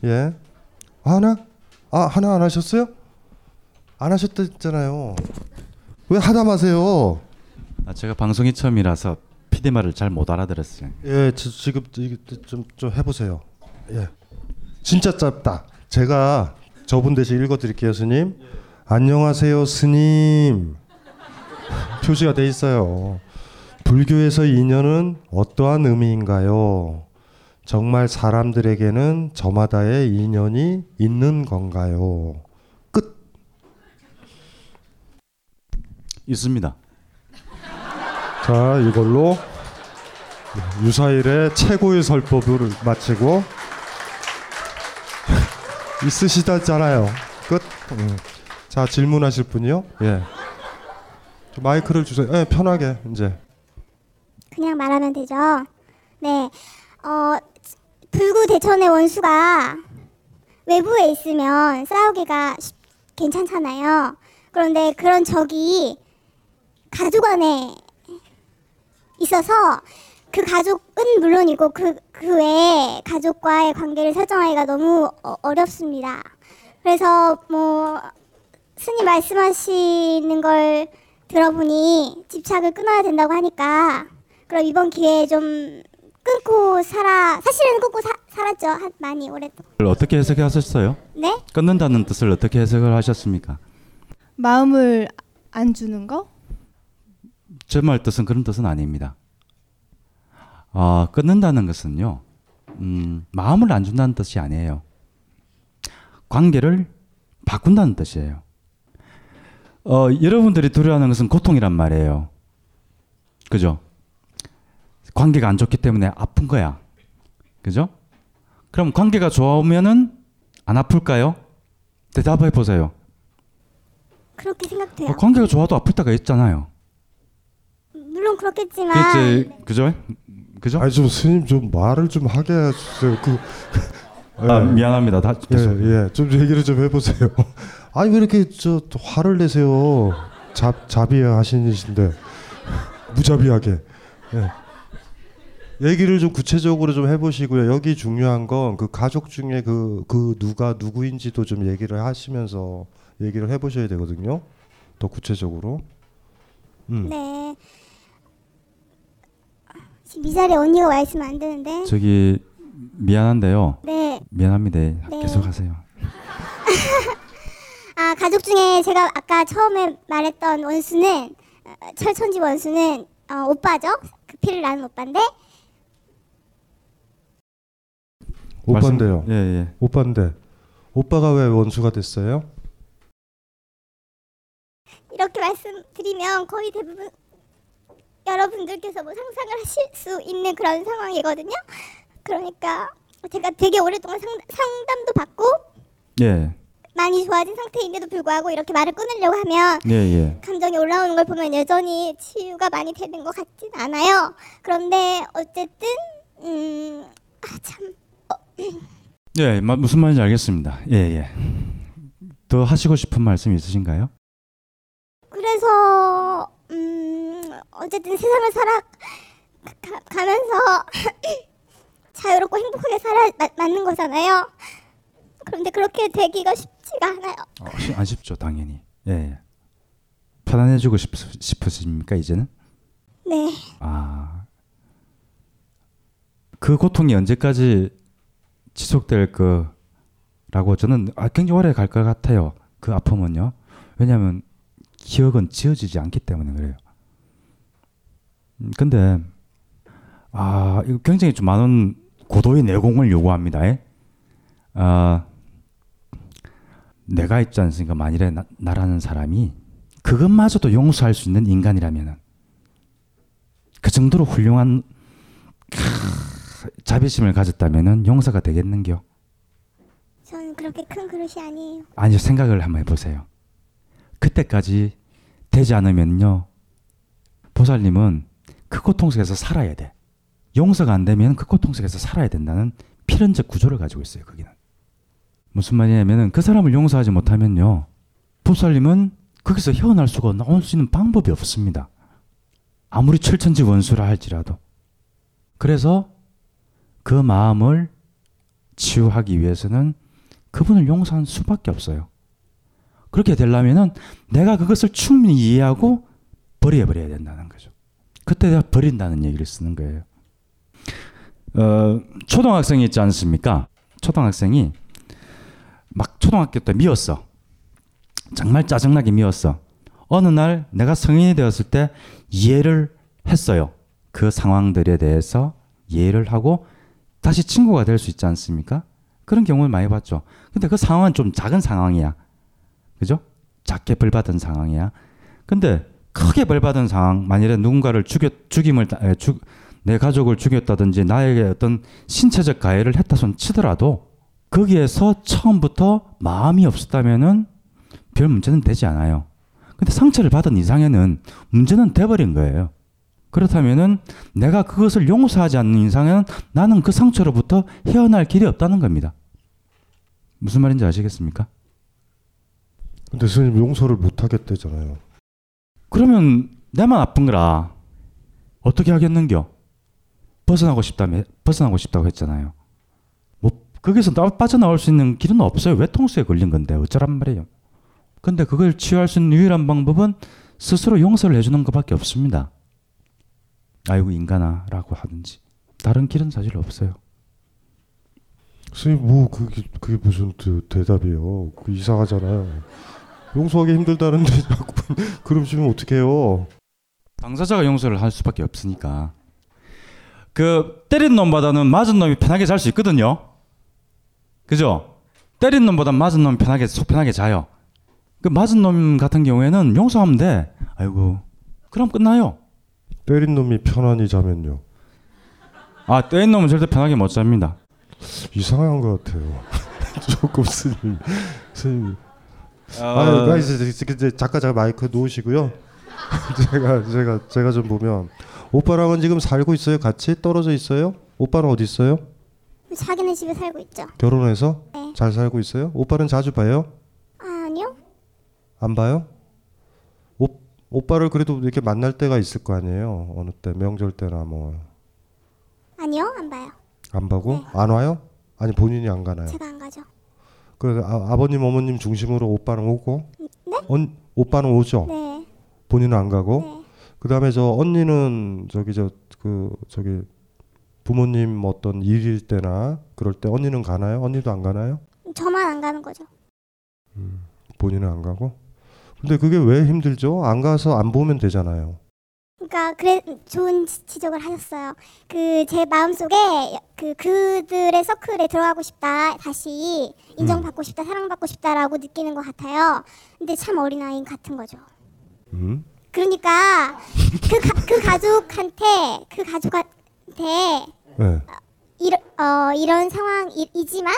예, 하나 안 하셨어요? 안 하셨다잖아요. 왜 하다 마세요? 아, 제가 방송이 처음이라서 PD 말을 잘 못 알아들었어요. 예, 지금 좀 해보세요. 예, 진짜 짧다. 제가 저분 대신 읽어드릴게요, 스님. 예. 안녕하세요, 스님. 표시가 돼 있어요. 불교에서 인연은 어떠한 의미인가요? 정말 사람들에게는 저마다의 인연이 있는 건가요? 끝. 있습니다. 자, 이걸로 유사일의 최고의 설법을 마치고 있으시다잖아요. 끝. 자, 질문하실 분이요? 예. 마이크를 주세요. 예, 편하게 이제. 그냥 말하면 되죠. 네. 불구 대천의 원수가 외부에 있으면 싸우기가 괜찮잖아요. 그런데 그런 적이 가족 안에 있어서 그 가족은 물론이고 그 외에 가족과의 관계를 설정하기가 너무 어렵습니다. 그래서 뭐 스님 말씀하시는 걸 들어보니 집착을 끊어야 된다고 하니까 그럼 이번 기회에 좀 끊고 사실은 끊고 살았죠. 많이 오랫동안. 어떻게 해석하셨어요? 네? 끊는다는 뜻을 어떻게 해석을 하셨습니까? 마음을 안 주는 거? 제 말 뜻은 그런 뜻은 아닙니다. 끊는다는 것은요, 마음을 안 준다는 뜻이 아니에요. 관계를 바꾼다는 뜻이에요. 여러분들이 두려워하는 것은 고통이란 말이에요. 그죠? 관계가 안 좋기 때문에 아픈 거야. 그죠? 그럼 관계가 좋으면은 안 아플까요? 대답해 보세요. 그렇게 생각돼요. 관계가 좋아도 아플 때가 있잖아요. 물론 그렇겠지만. 그치, 그죠? 그죠? 아니 좀 스님 좀 말을 좀 하게 해주세요. 예. 아, 미안합니다. 다 예, 예. 좀 얘기를 좀 해보세요. 아니 왜 이렇게 저 화를 내세요? 자비하신이신데 무자비하게. 예. 얘기를 좀 구체적으로 좀 해보시고요. 여기 중요한 건 그 가족 중에 그 누가 누구인지도 좀 얘기를 하시면서 얘기를 해보셔야 되거든요. 더 구체적으로. 네. 미자리 언니가 와 있으면 안 되는데. 저기 미안한데요. 네. 미안합니다. 네. 계속하세요. 아, 가족 중에 제가 아까 처음에 말했던 원수는 철천지 원수는 오빠죠. 그 피를 나는 오빠인데. 오빠인데요. 예, 예. 오빠인데. 오빠가 왜 원수가 됐어요? 이렇게 말씀드리면 거의 대부분 여러분들께서 뭐 상상을 하실 수 있는 그런 상황이거든요. 그러니까 제가 되게 오랫동안 상담도 받고 예. 많이 좋아진 상태인데도 불구하고 이렇게 말을 끊으려고 하면 예, 예. 감정이 올라오는 걸 보면 여전히 치유가 많이 되는 것 같진 않아요. 그런데 어쨌든 예, 무슨 말인지 알겠습니다. 예, 예. 더 하시고 싶은 말씀 있으신가요? 그래서 어쨌든 세상을 살아가면서 자유롭고 행복하게 살아 맞는 거잖아요. 그런데 그렇게 되기가 쉽지가 않아요. 안 쉽죠, 당연히. 예. 편안해지고 싶으십니까 이제는? 네. 아, 그 고통이 언제까지 지속될 거라고 저는 굉장히 오래 갈 것 같아요. 그 아픔은요. 왜냐하면 기억은 지워지지 않기 때문에 그래요. 근데 이거 굉장히 좀 많은 고도의 내공을 요구합니다. 예? 내가 있지 않습니까? 만일에 나라는 사람이 그것마저도 용서할 수 있는 인간이라면은 그 정도로 훌륭한 자비심을 가졌다면은 용서가 되겠는겨? 저는 그렇게 큰 그릇이 아니에요. 아니요, 생각을 한번 해보세요. 그때까지 되지 않으면요, 보살님은 그 고통 속에서 살아야 돼. 용서가 안 되면 그 고통 속에서 살아야 된다는 필연적 구조를 가지고 있어요. 거기는 무슨 말이냐면은 그 사람을 용서하지 못하면요, 보살님은 거기서 헤어날 수가 나올 수 있는 방법이 없습니다. 아무리 철천지 원수라 할지라도. 그래서 그 마음을 치유하기 위해서는 그분을 용서할 수밖에 없어요. 그렇게 되려면은 내가 그것을 충분히 이해하고 버려야 된다는 거죠. 그때 내가 버린다는 얘기를 쓰는 거예요. 초등학생이 있지 않습니까? 초등학생이 막 초등학교 때 미웠어. 정말 짜증나게 미웠어. 어느 날 내가 성인이 되었을 때 이해를 했어요. 그 상황들에 대해서 이해를 하고 다시 친구가 될 수 있지 않습니까? 그런 경우를 많이 봤죠. 근데 그 상황은 좀 작은 상황이야. 그죠? 작게 벌받은 상황이야. 근데 크게 벌받은 상황, 만일에 누군가를 내 가족을 죽였다든지 나에게 어떤 신체적 가해를 했다손 치더라도 거기에서 처음부터 마음이 없었다면은 별 문제는 되지 않아요. 근데 상처를 받은 이상에는 문제는 돼버린 거예요. 그렇다면은 내가 그것을 용서하지 않는 이상에는 나는 그 상처로부터 헤어날 길이 없다는 겁니다. 무슨 말인지 아시겠습니까? 근데 스님 용서를 못 하겠대잖아요. 그러면 내만 아픈 거라 어떻게 하겠는겨? 벗어나고 싶다고 했잖아요. 뭐 거기서 빠져나올 수 있는 길은 없어요. 외통수에 걸린 건데 어쩌란 말이에요. 근데 그걸 치유할 수 있는 유일한 방법은 스스로 용서를 해주는 것밖에 없습니다. 아이고 인간아 라고 하든지 다른 길은 사실 없어요. 스님 뭐 그게 무슨 대답이에요. 그 이상하잖아요. 용서하기 힘들다는데 자꾸 그러시면 어떡해요. 당사자가 용서를 할 수밖에 없으니까. 그 때린 놈보다는 맞은 놈이 편하게 잘 수 있거든요. 그죠? 때린 놈보다 맞은 놈이 속 편하게 자요. 그 맞은 놈 같은 경우에는 용서하면 돼. 아이고 그럼 끝나요. 때린 놈이 편안히 자면요? 때린 놈은 절대 편하게 못 잡니다. 이상한 것 같아요. 조금 스님. 이제 작가 마이크 놓으시고요. 제가 좀 보면 오빠랑은 지금 살고 있어요? 같이 떨어져 있어요? 오빠는 어디 있어요? 자기네 집에 살고 있죠. 결혼해서? 네. 잘 살고 있어요? 오빠는 자주 봐요? 아니요. 안 봐요? 오빠를 그래도 이렇게 만날 때가 있을 거 아니에요? 어느 때 명절 때나 뭐? 아니요, 안 봐요. 안 보고? 네. 안 와요? 아니 본인이 안 가나요? 제가 안 가죠. 그래서 아버님 어머님 중심으로 오빠는 오고? 네? 오빠는 오죠? 네. 본인은 안 가고? 네. 그 다음에 저 언니는 저기 부모님 어떤 일일 때나 그럴 때 언니는 가나요? 언니도 안 가나요? 저만 안 가는 거죠. 본인은 안 가고? 근데 그게 왜 힘들죠? 안 가서 안 보면 되잖아요. 그러니까 그래 좋은 지적을 하셨어요. 그 제 마음속에 그들의 서클에 들어가고 싶다, 다시 인정받고 싶다, 사랑받고 싶다라고 느끼는 것 같아요. 근데 참 어린아이 같은 거죠. 그러니까 그 가족한테 네. 이런 상황이지만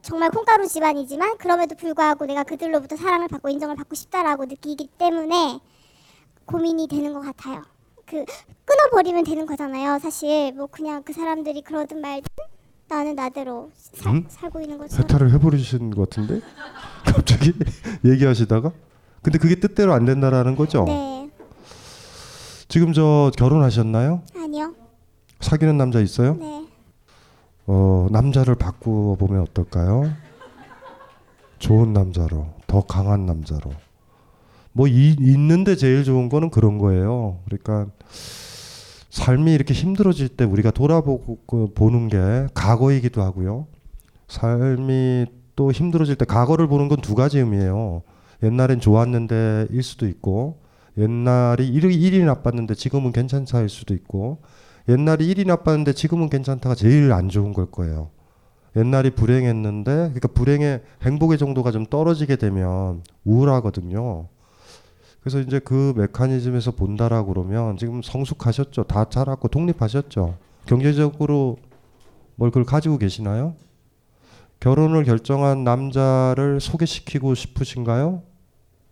정말 콩가루 집안이지만 그럼에도 불구하고 내가 그들로부터 사랑을 받고 인정을 받고 싶다라고 느끼기 때문에 고민이 되는 것 같아요. 그 끊어버리면 되는 거잖아요. 사실 뭐 그냥 그 사람들이 그러든 말든 나는 나대로 살고 있는 거죠. 세탁을 해버리신 것 같은데 갑자기 얘기하시다가 근데 그게 뜻대로 안 된다라는 거죠? 네. 지금 저 결혼하셨나요? 아니요. 사귀는 남자 있어요? 네. 남자를 바꾸어 보면 어떨까요? 좋은 남자로, 더 강한 남자로. 뭐 있는데 제일 좋은 거는 그런 거예요. 그러니까 삶이 이렇게 힘들어질 때 우리가 돌아보고 보는 게 과거이기도 하고요. 삶이 또 힘들어질 때 과거를 보는 건 두 가지 의미예요. 옛날엔 좋았는데 일 수도 있고, 옛날이 일이 나빴는데 지금은 괜찮다일 수도 있고, 옛날이 일이 나빴는데 지금은 괜찮다가 제일 안 좋은 걸 거예요. 옛날이 불행했는데, 그러니까 불행의 행복의 정도가 좀 떨어지게 되면 우울하거든요. 그래서 이제 그 메커니즘에서 본다라고 그러면 지금 성숙하셨죠. 다 자랐고 독립하셨죠. 경제적으로 뭘 그걸 가지고 계시나요? 결혼을 결정한 남자를 소개시키고 싶으신가요?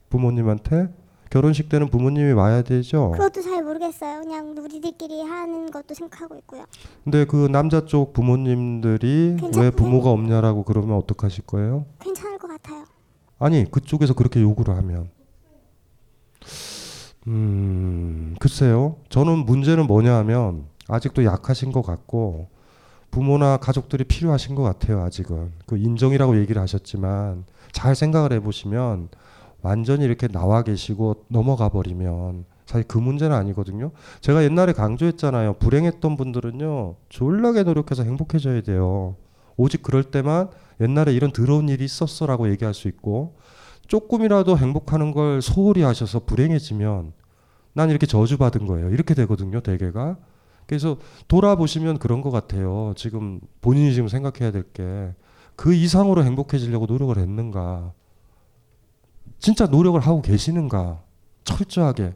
부모님한테? 결혼식 때는 부모님이 와야 되죠? 그것도 잘 모르겠어요. 그냥 우리들끼리 하는 것도 생각하고 있고요. 근데 그 남자 쪽 부모님들이 왜 부모가 없냐라고 그러면 어떡하실 거예요? 괜찮을 것 같아요. 아니, 그쪽에서 그렇게 요구를 하면. 글쎄요. 저는 문제는 뭐냐 하면 아직도 약하신 것 같고 부모나 가족들이 필요하신 것 같아요. 아직은 그 인정이라고 얘기를 하셨지만 잘 생각을 해보시면 완전히 이렇게 나와 계시고 넘어가 버리면 사실 그 문제는 아니거든요. 제가 옛날에 강조했잖아요. 불행했던 분들은요 졸라게 노력해서 행복해져야 돼요. 오직 그럴 때만 옛날에 이런 더러운 일이 있었어 라고 얘기할 수 있고, 조금이라도 행복하는 걸 소홀히 하셔서 불행해지면 난 이렇게 저주받은 거예요 이렇게 되거든요 대개가. 그래서 돌아보시면 그런 것 같아요. 지금 본인이 지금 생각해야 될 게 그 이상으로 행복해지려고 노력을 했는가, 진짜 노력을 하고 계시는가, 철저하게.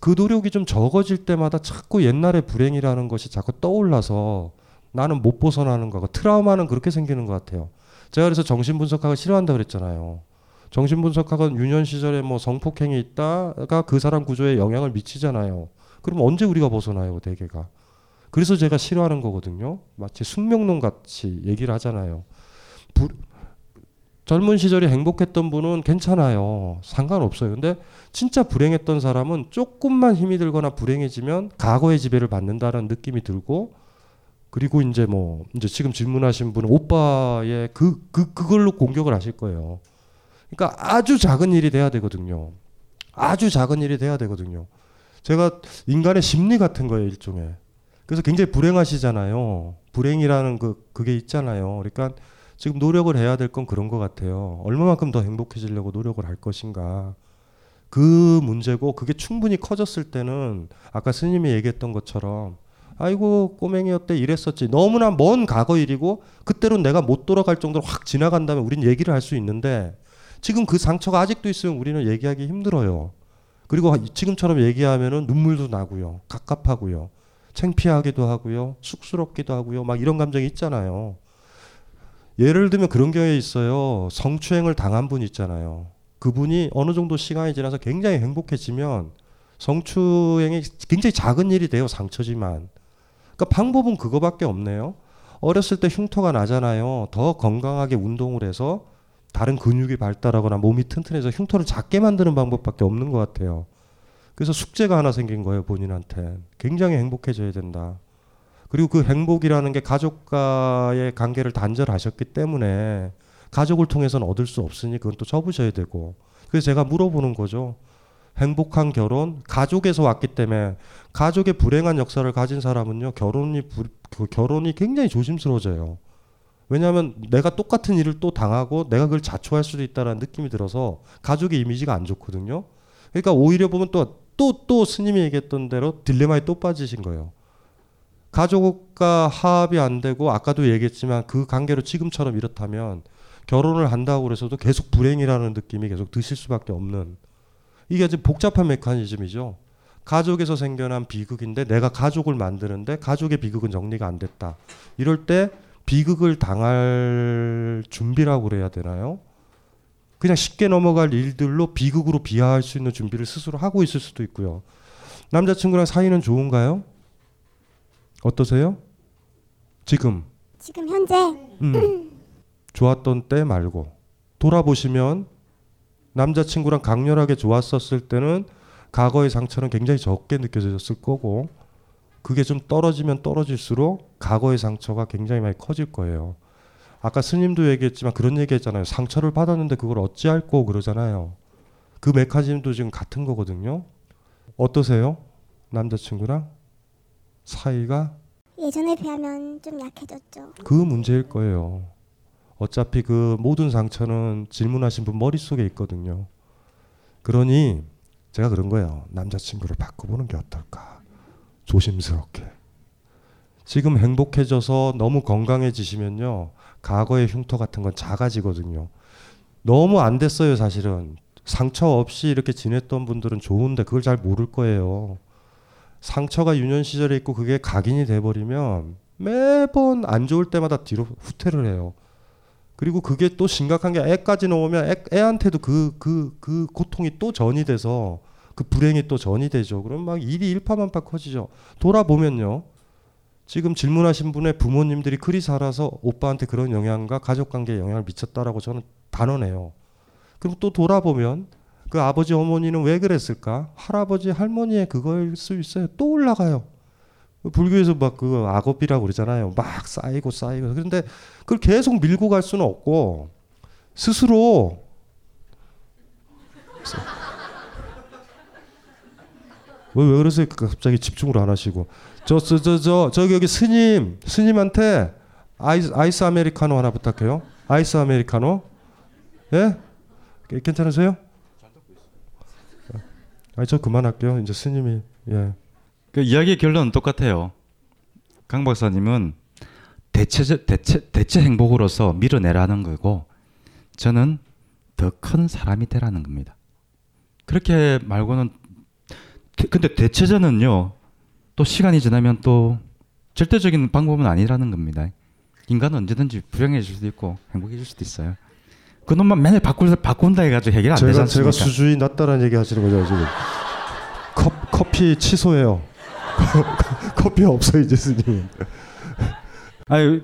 그 노력이 좀 적어질 때마다 자꾸 옛날의 불행이라는 것이 자꾸 떠올라서 나는 못 벗어나는 거고 트라우마는 그렇게 생기는 것 같아요. 제가 그래서 정신분석학을 싫어한다 그랬잖아요. 정신분석학은 유년 시절에 뭐 성폭행이 있다가 그 사람 구조에 영향을 미치잖아요. 그럼 언제 우리가 벗어나요 대개가. 그래서 제가 싫어하는 거거든요. 마치 숙명론 같이 얘기를 하잖아요. 젊은 시절이 행복했던 분은 괜찮아요. 상관없어요. 근데 진짜 불행했던 사람은 조금만 힘이 들거나 불행해지면 과거의 지배를 받는다는 느낌이 들고, 그리고 이제 뭐 이제 지금 질문하신 분은 오빠의 그걸로 공격을 하실 거예요. 그러니까 아주 작은 일이 돼야 되거든요. 아주 작은 일이 돼야 되거든요. 제가 인간의 심리 같은 거예요 일종의. 그래서 굉장히 불행하시잖아요. 불행이라는 그게 있잖아요. 그러니까 지금 노력을 해야 될 건 그런 것 같아요. 얼마만큼 더 행복해지려고 노력을 할 것인가, 그 문제고, 그게 충분히 커졌을 때는 아까 스님이 얘기했던 것처럼 아이고 꼬맹이였대 이랬었지, 너무나 먼 과거 일이고 그때로 내가 못 돌아갈 정도로 확 지나간다면 우린 얘기를 할 수 있는데 지금 그 상처가 아직도 있으면 우리는 얘기하기 힘들어요. 그리고 지금처럼 얘기하면은 눈물도 나고요, 갑갑하고요, 창피하기도 하고요, 쑥스럽기도 하고요, 막 이런 감정이 있잖아요. 예를 들면 그런 경우에 있어요. 성추행을 당한 분 있잖아요. 그분이 어느 정도 시간이 지나서 굉장히 행복해지면 성추행이 굉장히 작은 일이 돼요, 상처지만. 그러니까 방법은 그거밖에 없네요. 어렸을 때 흉터가 나잖아요. 더 건강하게 운동을 해서 다른 근육이 발달하거나 몸이 튼튼해서 흉터를 작게 만드는 방법밖에 없는 것 같아요. 그래서 숙제가 하나 생긴 거예요, 본인한테. 굉장히 행복해져야 된다. 그리고 그 행복이라는 게 가족과의 관계를 단절하셨기 때문에 가족을 통해서는 얻을 수 없으니 그건 또 접으셔야 되고. 그래서 제가 물어보는 거죠. 행복한 결혼, 가족에서 왔기 때문에 가족의 불행한 역사를 가진 사람은요, 결혼이 굉장히 조심스러워져요. 왜냐하면 내가 똑같은 일을 또 당하고 내가 그걸 자초할 수도 있다는 느낌이 들어서 가족의 이미지가 안 좋거든요. 그러니까 오히려 보면 또 또 스님이 얘기했던 대로 딜레마에 또 빠지신 거예요. 가족과 화합이 안 되고 아까도 얘기했지만 그 관계로 지금처럼 이렇다면 결혼을 한다고 해서도 계속 불행이라는 느낌이 계속 드실 수밖에 없는, 이게 아주 복잡한 메커니즘이죠. 가족에서 생겨난 비극인데 내가 가족을 만드는데 가족의 비극은 정리가 안 됐다. 이럴 때 비극을 당할 준비라고 그래야 되나요? 그냥 쉽게 넘어갈 일들로 비극으로 비하할 수 있는 준비를 스스로 하고 있을 수도 있고요. 남자친구랑 사이는 좋은가요? 어떠세요? 지금 현재 좋았던 때 말고 돌아보시면 남자친구랑 강렬하게 좋았었을 때는 과거의 상처는 굉장히 적게 느껴졌을 거고, 그게 좀 떨어지면 떨어질수록 과거의 상처가 굉장히 많이 커질 거예요. 아까 스님도 얘기했지만 그런 얘기했잖아요. 상처를 받았는데 그걸 어찌할 거고 그러잖아요. 그 메커니즘도 지금 같은 거거든요. 어떠세요? 남자친구랑 사이가? 예전에 비하면 좀 약해졌죠. 그 문제일 거예요. 어차피 그 모든 상처는 질문하신 분 머릿속에 있거든요. 그러니 제가 그런 거예요. 남자친구를 바꿔보는 게 어떨까? 조심스럽게. 지금 행복해져서 너무 건강해지시면요, 과거의 흉터 같은 건 작아지거든요. 너무 안 됐어요. 사실은 상처 없이 이렇게 지냈던 분들은 좋은데 그걸 잘 모를 거예요. 상처가 유년 시절에 있고 그게 각인이 돼버리면 매번 안 좋을 때마다 뒤로 후퇴를 해요. 그리고 그게 또 심각한 게 애까지 넘으면 애한테도 그 고통이 또 전이 돼서 그 불행이 또 전이 되죠. 그럼 막 일이 일파만파 커지죠. 돌아보면요, 지금 질문하신 분의 부모님들이 그리 살아서 오빠한테 그런 영향과 가족관계에 영향을 미쳤다라고 저는 단언해요. 그럼 또 돌아보면 그 아버지 어머니는 왜 그랬을까? 할아버지 할머니의 그거일 수 있어요. 또 올라가요. 불교에서 막 그 악업이라고 그러잖아요. 막 쌓이고. 그런데 그걸 계속 밀고 갈 수는 없고 스스로 왜 그러세요? 갑자기 집중을 안 하시고. 저기 여기 스님한테 아이스 아메리카노 하나 부탁해요. 아이스 아메리카노. 예? 괜찮으세요? 아니 저 그만할게요. 이제 스님이. 예. 그 이야기의 결론은 똑같아요. 강 박사님은 대체 행복으로서 밀어내라는 거고, 저는 더 큰 사람이 되라는 겁니다. 그렇게 말고는. 근데 대체제는요, 또 시간이 지나면 또 절대적인 방법은 아니라는 겁니다. 인간은 언제든지 불행해질 수도 있고 행복해질 수도 있어요. 그놈만 맨날 바꾼다 해가지고 해결 안 되지 않습니까? 제가 수준이 낮다라는 얘기 하시는 거죠 지금. 커피 취소해요. 커피 없어 이제 스님. 아니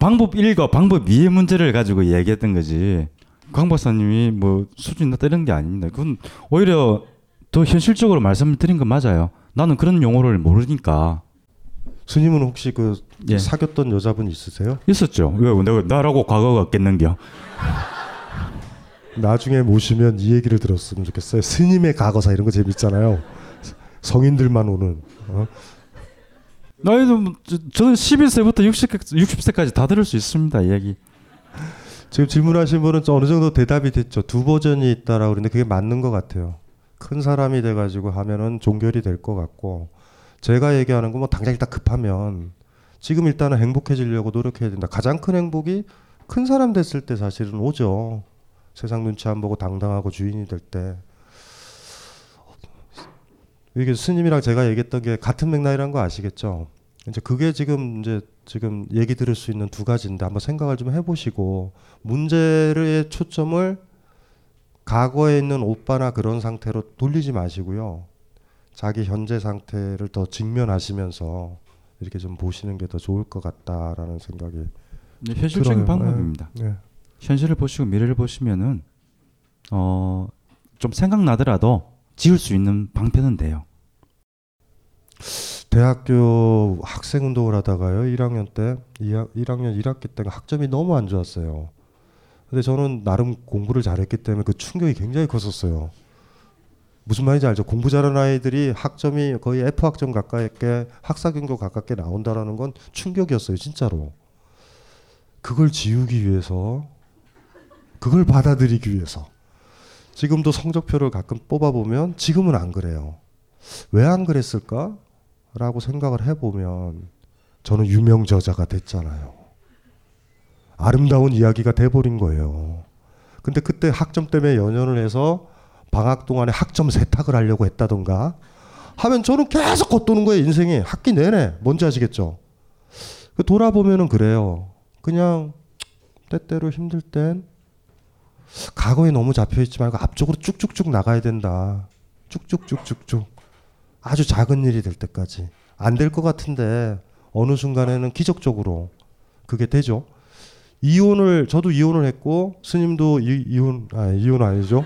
방법 1과 방법 2의 문제를 가지고 얘기했던 거지, 강 박사님이 뭐 수준이 낮다 이런 게 아닙니다. 그건 오히려 더 현실적으로 말씀을 드린 건 맞아요. 나는 그런 용어를 모르니까. 스님은 혹시 그 예. 사귀었던 여자분 있으세요? 있었죠. 왜 내가 나라고 과거가 없겠는겨. 나중에 모시면 이 얘기를 들었으면 좋겠어요. 스님의 과거사 이런 거 재밌잖아요. 성인들만 오는. 나이도 저는 11세부터 60세까지 다 들을 수 있습니다. 이야기. 지금 질문하신 분은 어느 정도 대답이 됐죠. 두 버전이 있다라고 그러는데 그게 맞는 것 같아요. 큰 사람이 돼가지고 하면은 종결이 될 것 같고, 제가 얘기하는 건 뭐 당장 일단 급하면 지금 일단은 행복해지려고 노력해야 된다. 가장 큰 행복이 큰 사람 됐을 때 사실은 오죠. 세상 눈치 안 보고 당당하고 주인이 될 때. 이게 스님이랑 제가 얘기했던 게 같은 맥락이라는 거 아시겠죠? 이제 그게 지금 얘기 들을 수 있는 두 가지인데 한번 생각을 좀 해보시고, 문제의 초점을 과거에 있는 오빠나 그런 상태로 돌리지 마시고요. 자기 현재 상태를 더 직면하시면서 이렇게 좀 보시는 게 더 좋을 것 같다라는 생각이 네, 현실적인 들어요. 방법입니다. 네. 현실을 보시고 미래를 보시면은 좀 생각나더라도 지울 수 있는 방편은 돼요. 대학교 학생 운동을 하다가요. 1학년 때 1학년 1학기 때 학점이 너무 안 좋았어요. 근데 저는 나름 공부를 잘했기 때문에 그 충격이 굉장히 컸었어요. 무슨 말인지 알죠? 공부 잘하는 아이들이 학점이 거의 F 학점 가깝게 학사경도 가깝게 나온다라는 건 충격이었어요. 진짜로. 그걸 지우기 위해서, 그걸 받아들이기 위해서 지금도 성적표를 가끔 뽑아보면 지금은 안 그래요. 왜 안 그랬을까라고 생각을 해보면 저는 유명 저자가 됐잖아요. 아름다운 이야기가 돼버린 거예요. 근데 그때 학점 때문에 연연을 해서 방학 동안에 학점 세탁을 하려고 했다던가 하면 저는 계속 겉도는 거예요. 인생이 학기 내내. 뭔지 아시겠죠? 돌아보면은 그래요. 그냥 때때로 힘들 땐 과거에 너무 잡혀있지 말고 앞쪽으로 쭉쭉쭉 나가야 된다. 쭉쭉쭉쭉쭉. 아주 작은 일이 될 때까지. 안 될 것 같은데 어느 순간에는 기적적으로 그게 되죠. 이혼을, 저도 이혼을 했고, 스님도 이혼 아니죠.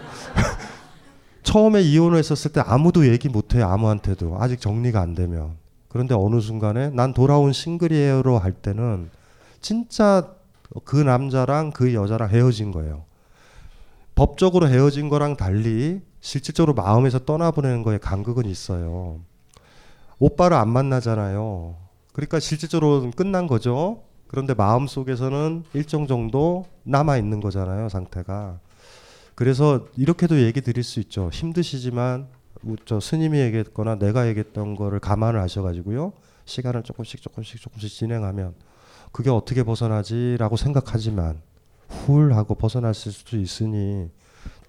처음에 이혼을 했었을 때 아무도 얘기 못해요. 아무한테도. 아직 정리가 안 되면. 그런데 어느 순간에 난 돌아온 싱글이에요로 할 때는 진짜 그 남자랑 그 여자랑 헤어진 거예요. 법적으로 헤어진 거랑 달리 실질적으로 마음에서 떠나보내는 거에 간극은 있어요. 오빠를 안 만나잖아요. 그러니까 실질적으로는 끝난 거죠. 그런데 마음속에서는 일정 정도 남아있는 거잖아요, 상태가. 그래서 이렇게도 얘기 드릴 수 있죠. 힘드시지만 저 스님이 얘기했거나 내가 얘기했던 거를 감안을 하셔가지고요. 시간을 조금씩 진행하면 그게 어떻게 벗어나지라고 생각하지만 훌 하고 벗어날 수도 있으니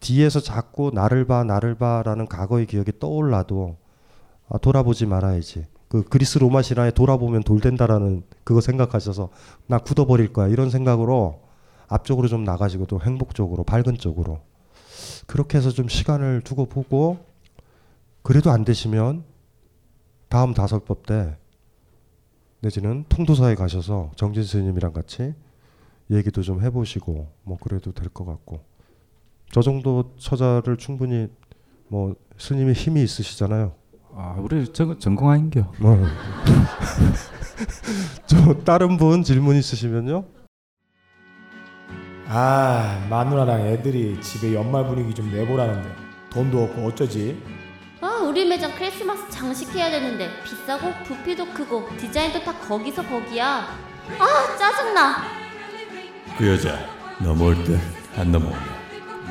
뒤에서 자꾸 나를 봐라는 과거의 기억이 떠올라도 돌아보지 말아야지. 그 그리스 로마 신화에 돌아보면 돌 된다라는 그거 생각하셔서 나 굳어버릴 거야 이런 생각으로 앞쪽으로 좀 나가시고 또 행복적으로 밝은 쪽으로 그렇게 해서 좀 시간을 두고 보고 그래도 안 되시면 다음 다설법 때 내지는 통도사에 가셔서 정진 스님이랑 같이 얘기도 좀 해보시고 뭐 그래도 될 것 같고 저 정도 처자를 충분히 뭐 스님이 힘이 있으시잖아요. 아, 우리 전공한겨. 저 다른 분 질문 있으시면요. 아, 마누라랑 애들이 집에 연말 분위기 좀 내보라는데 돈도 없고 어쩌지? 아, 우리 매장 크리스마스 장식해야 되는데 비싸고 부피도 크고 디자인도 다 거기서 거기야. 아, 짜증나. 그 여자 넘어올 때 안 넘어오네.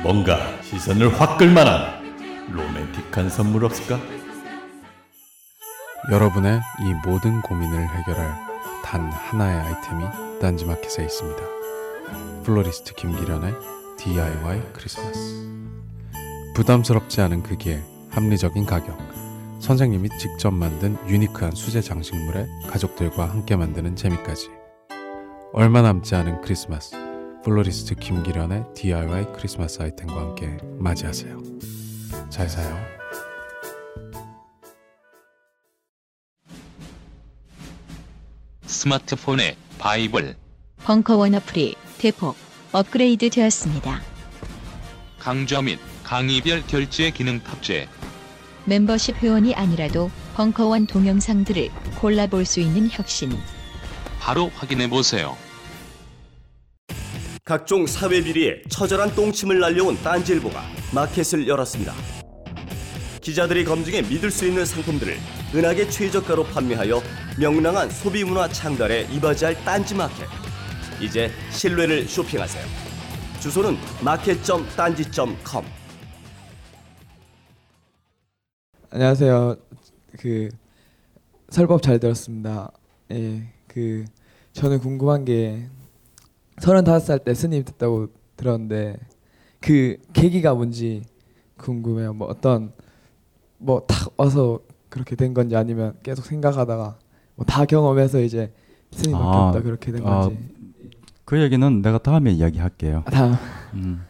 뭔가 시선을 확 끌만한 로맨틱한 선물 없을까? 여러분의 이 모든 고민을 해결할 단 하나의 아이템이 딴지 마켓에 있습니다. 플로리스트 김기련의 DIY 크리스마스. 부담스럽지 않은 그 길, 합리적인 가격, 선생님이 직접 만든 유니크한 수제 장식물에 가족들과 함께 만드는 재미까지. 얼마 남지 않은 크리스마스, 플로리스트 김기련의 DIY 크리스마스 아이템과 함께 맞이하세요. 잘 사요. 스마트폰의 바이블 벙커원 어플이 대폭 업그레이드 되었습니다. 강좌 및 강의별 결제 기능 탑재. 멤버십 회원이 아니라도 벙커원 동영상들을 골라볼 수 있는 혁신. 바로 확인해보세요. 각종 사회 비리에 처절한 똥침을 날려온 딴지일보가 마켓을 열었습니다. 기자들이 검증해 믿을 수 있는 상품들을 은하계 최저가로 판매하여 명랑한 소비문화 창달에 이바지할 딴지 마켓. 이제 신뢰를 쇼핑하세요. 주소는 market.딴지.com. 안녕하세요. 그 설법 잘 들었습니다. 예, 그 저는 궁금한 게 35살 때 스님 됐다고 들었는데 그 계기가 뭔지 궁금해요. 뭐 어떤 뭐 탁 와서 그렇게 된 건지 아니면 계속 생각하다가 뭐 다 경험해서 이제 스님 바뀌었다 그렇게 된 건지. 그 얘기는 내가 다음에 이야기할게요. 아, 다음.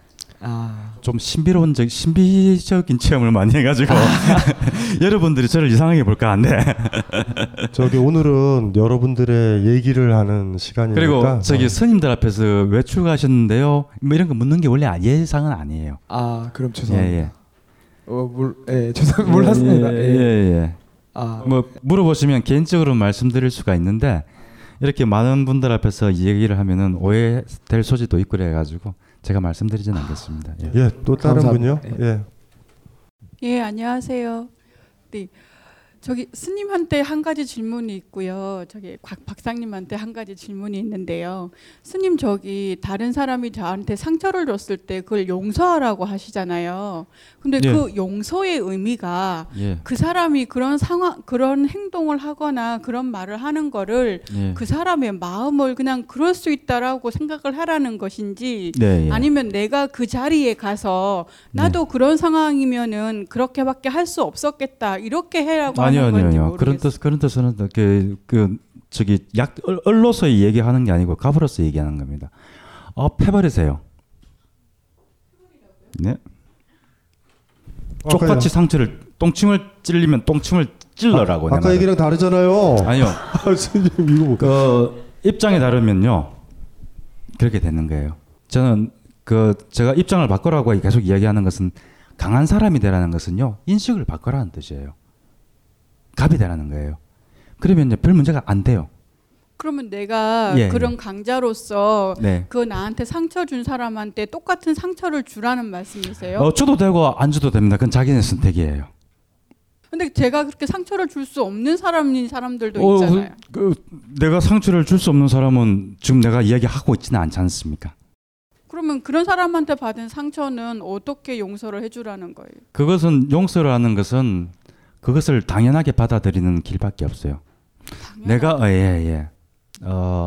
좀 신비적인 체험을 많이 해가지고 여러분들이 저를 이상하게 볼까 한데 저기 오늘은 여러분들의 얘기를 하는 시간이니까. 그리고 저기 스님들 앞에서 왜 출가하셨는데요? 뭐 이런 거 묻는 게 원래 예상은 아니에요. 아, 그럼 죄송합니다. 예. 몰랐습니다. 예. 아, 뭐 물어보시면 개인적으로 말씀드릴 수가 있는데 이렇게 많은 분들 앞에서 이 얘기를 하면은 오해될 소지도 있고 그래가지고 제가 말씀드리진 않겠습니다. 예, 예, 또 다른 분요? 예. 안녕하세요. 네, 저기 스님한테 한 가지 질문이 있고요. 저기 곽 박사님한테 한 가지 질문이 있는데요. 스님 저기 다른 사람이 저한테 상처를 줬을 때 그걸 용서하라고 하시잖아요. 근데 예. 그 용서의 의미가 예. 그 사람이 그런 상황, 그런 행동을 하거나 그런 말을 하는 거를 예. 그 사람의 마음을 그냥 그럴 수 있다라고 생각을 하라는 것인지 네, 예. 아니면 내가 그 자리에 가서 나도 네. 그런 상황이면은 그렇게밖에 할 수 없었겠다 이렇게 해라고. 아니요. 그런 뜻은 얼러서 얘기하는 게 아니고 가버려서 얘기하는 겁니다. 패버리세요. 네. 똑같이 상처를 똥침을 찔리면 똥침을 찔러라고. 아까 얘기랑 다르잖아요. 아니요. 입장이 다르면요 그렇게 되는 거예요. 저는 제가 입장을 바꾸라고 계속 이야기하는 것은 강한 사람이 되라는 것은요 인식을 바꾸라는 뜻이에요. 갑이 되라는 거예요. 그러면 별 문제가 안 돼요. 그러면 내가 예, 그런 예. 강자로서 네. 그 나한테 상처 준 사람한테 똑같은 상처를 주라는 말씀이세요? 줘도 되고 안 줘도 됩니다. 그건 자기네 선택이에요. 근데 제가 그렇게 상처를 줄 수 없는 사람인 사람들도 있잖아요. 내가 상처를 줄 수 없는 사람은 지금 내가 이야기하고 있지는 않지 않습니까? 그러면 그런 사람한테 받은 상처는 어떻게 용서를 해주라는 거예요? 그것은 용서를 하는 것은 그것을 당연하게 받아들이는 길밖에 없어요. 당연하게.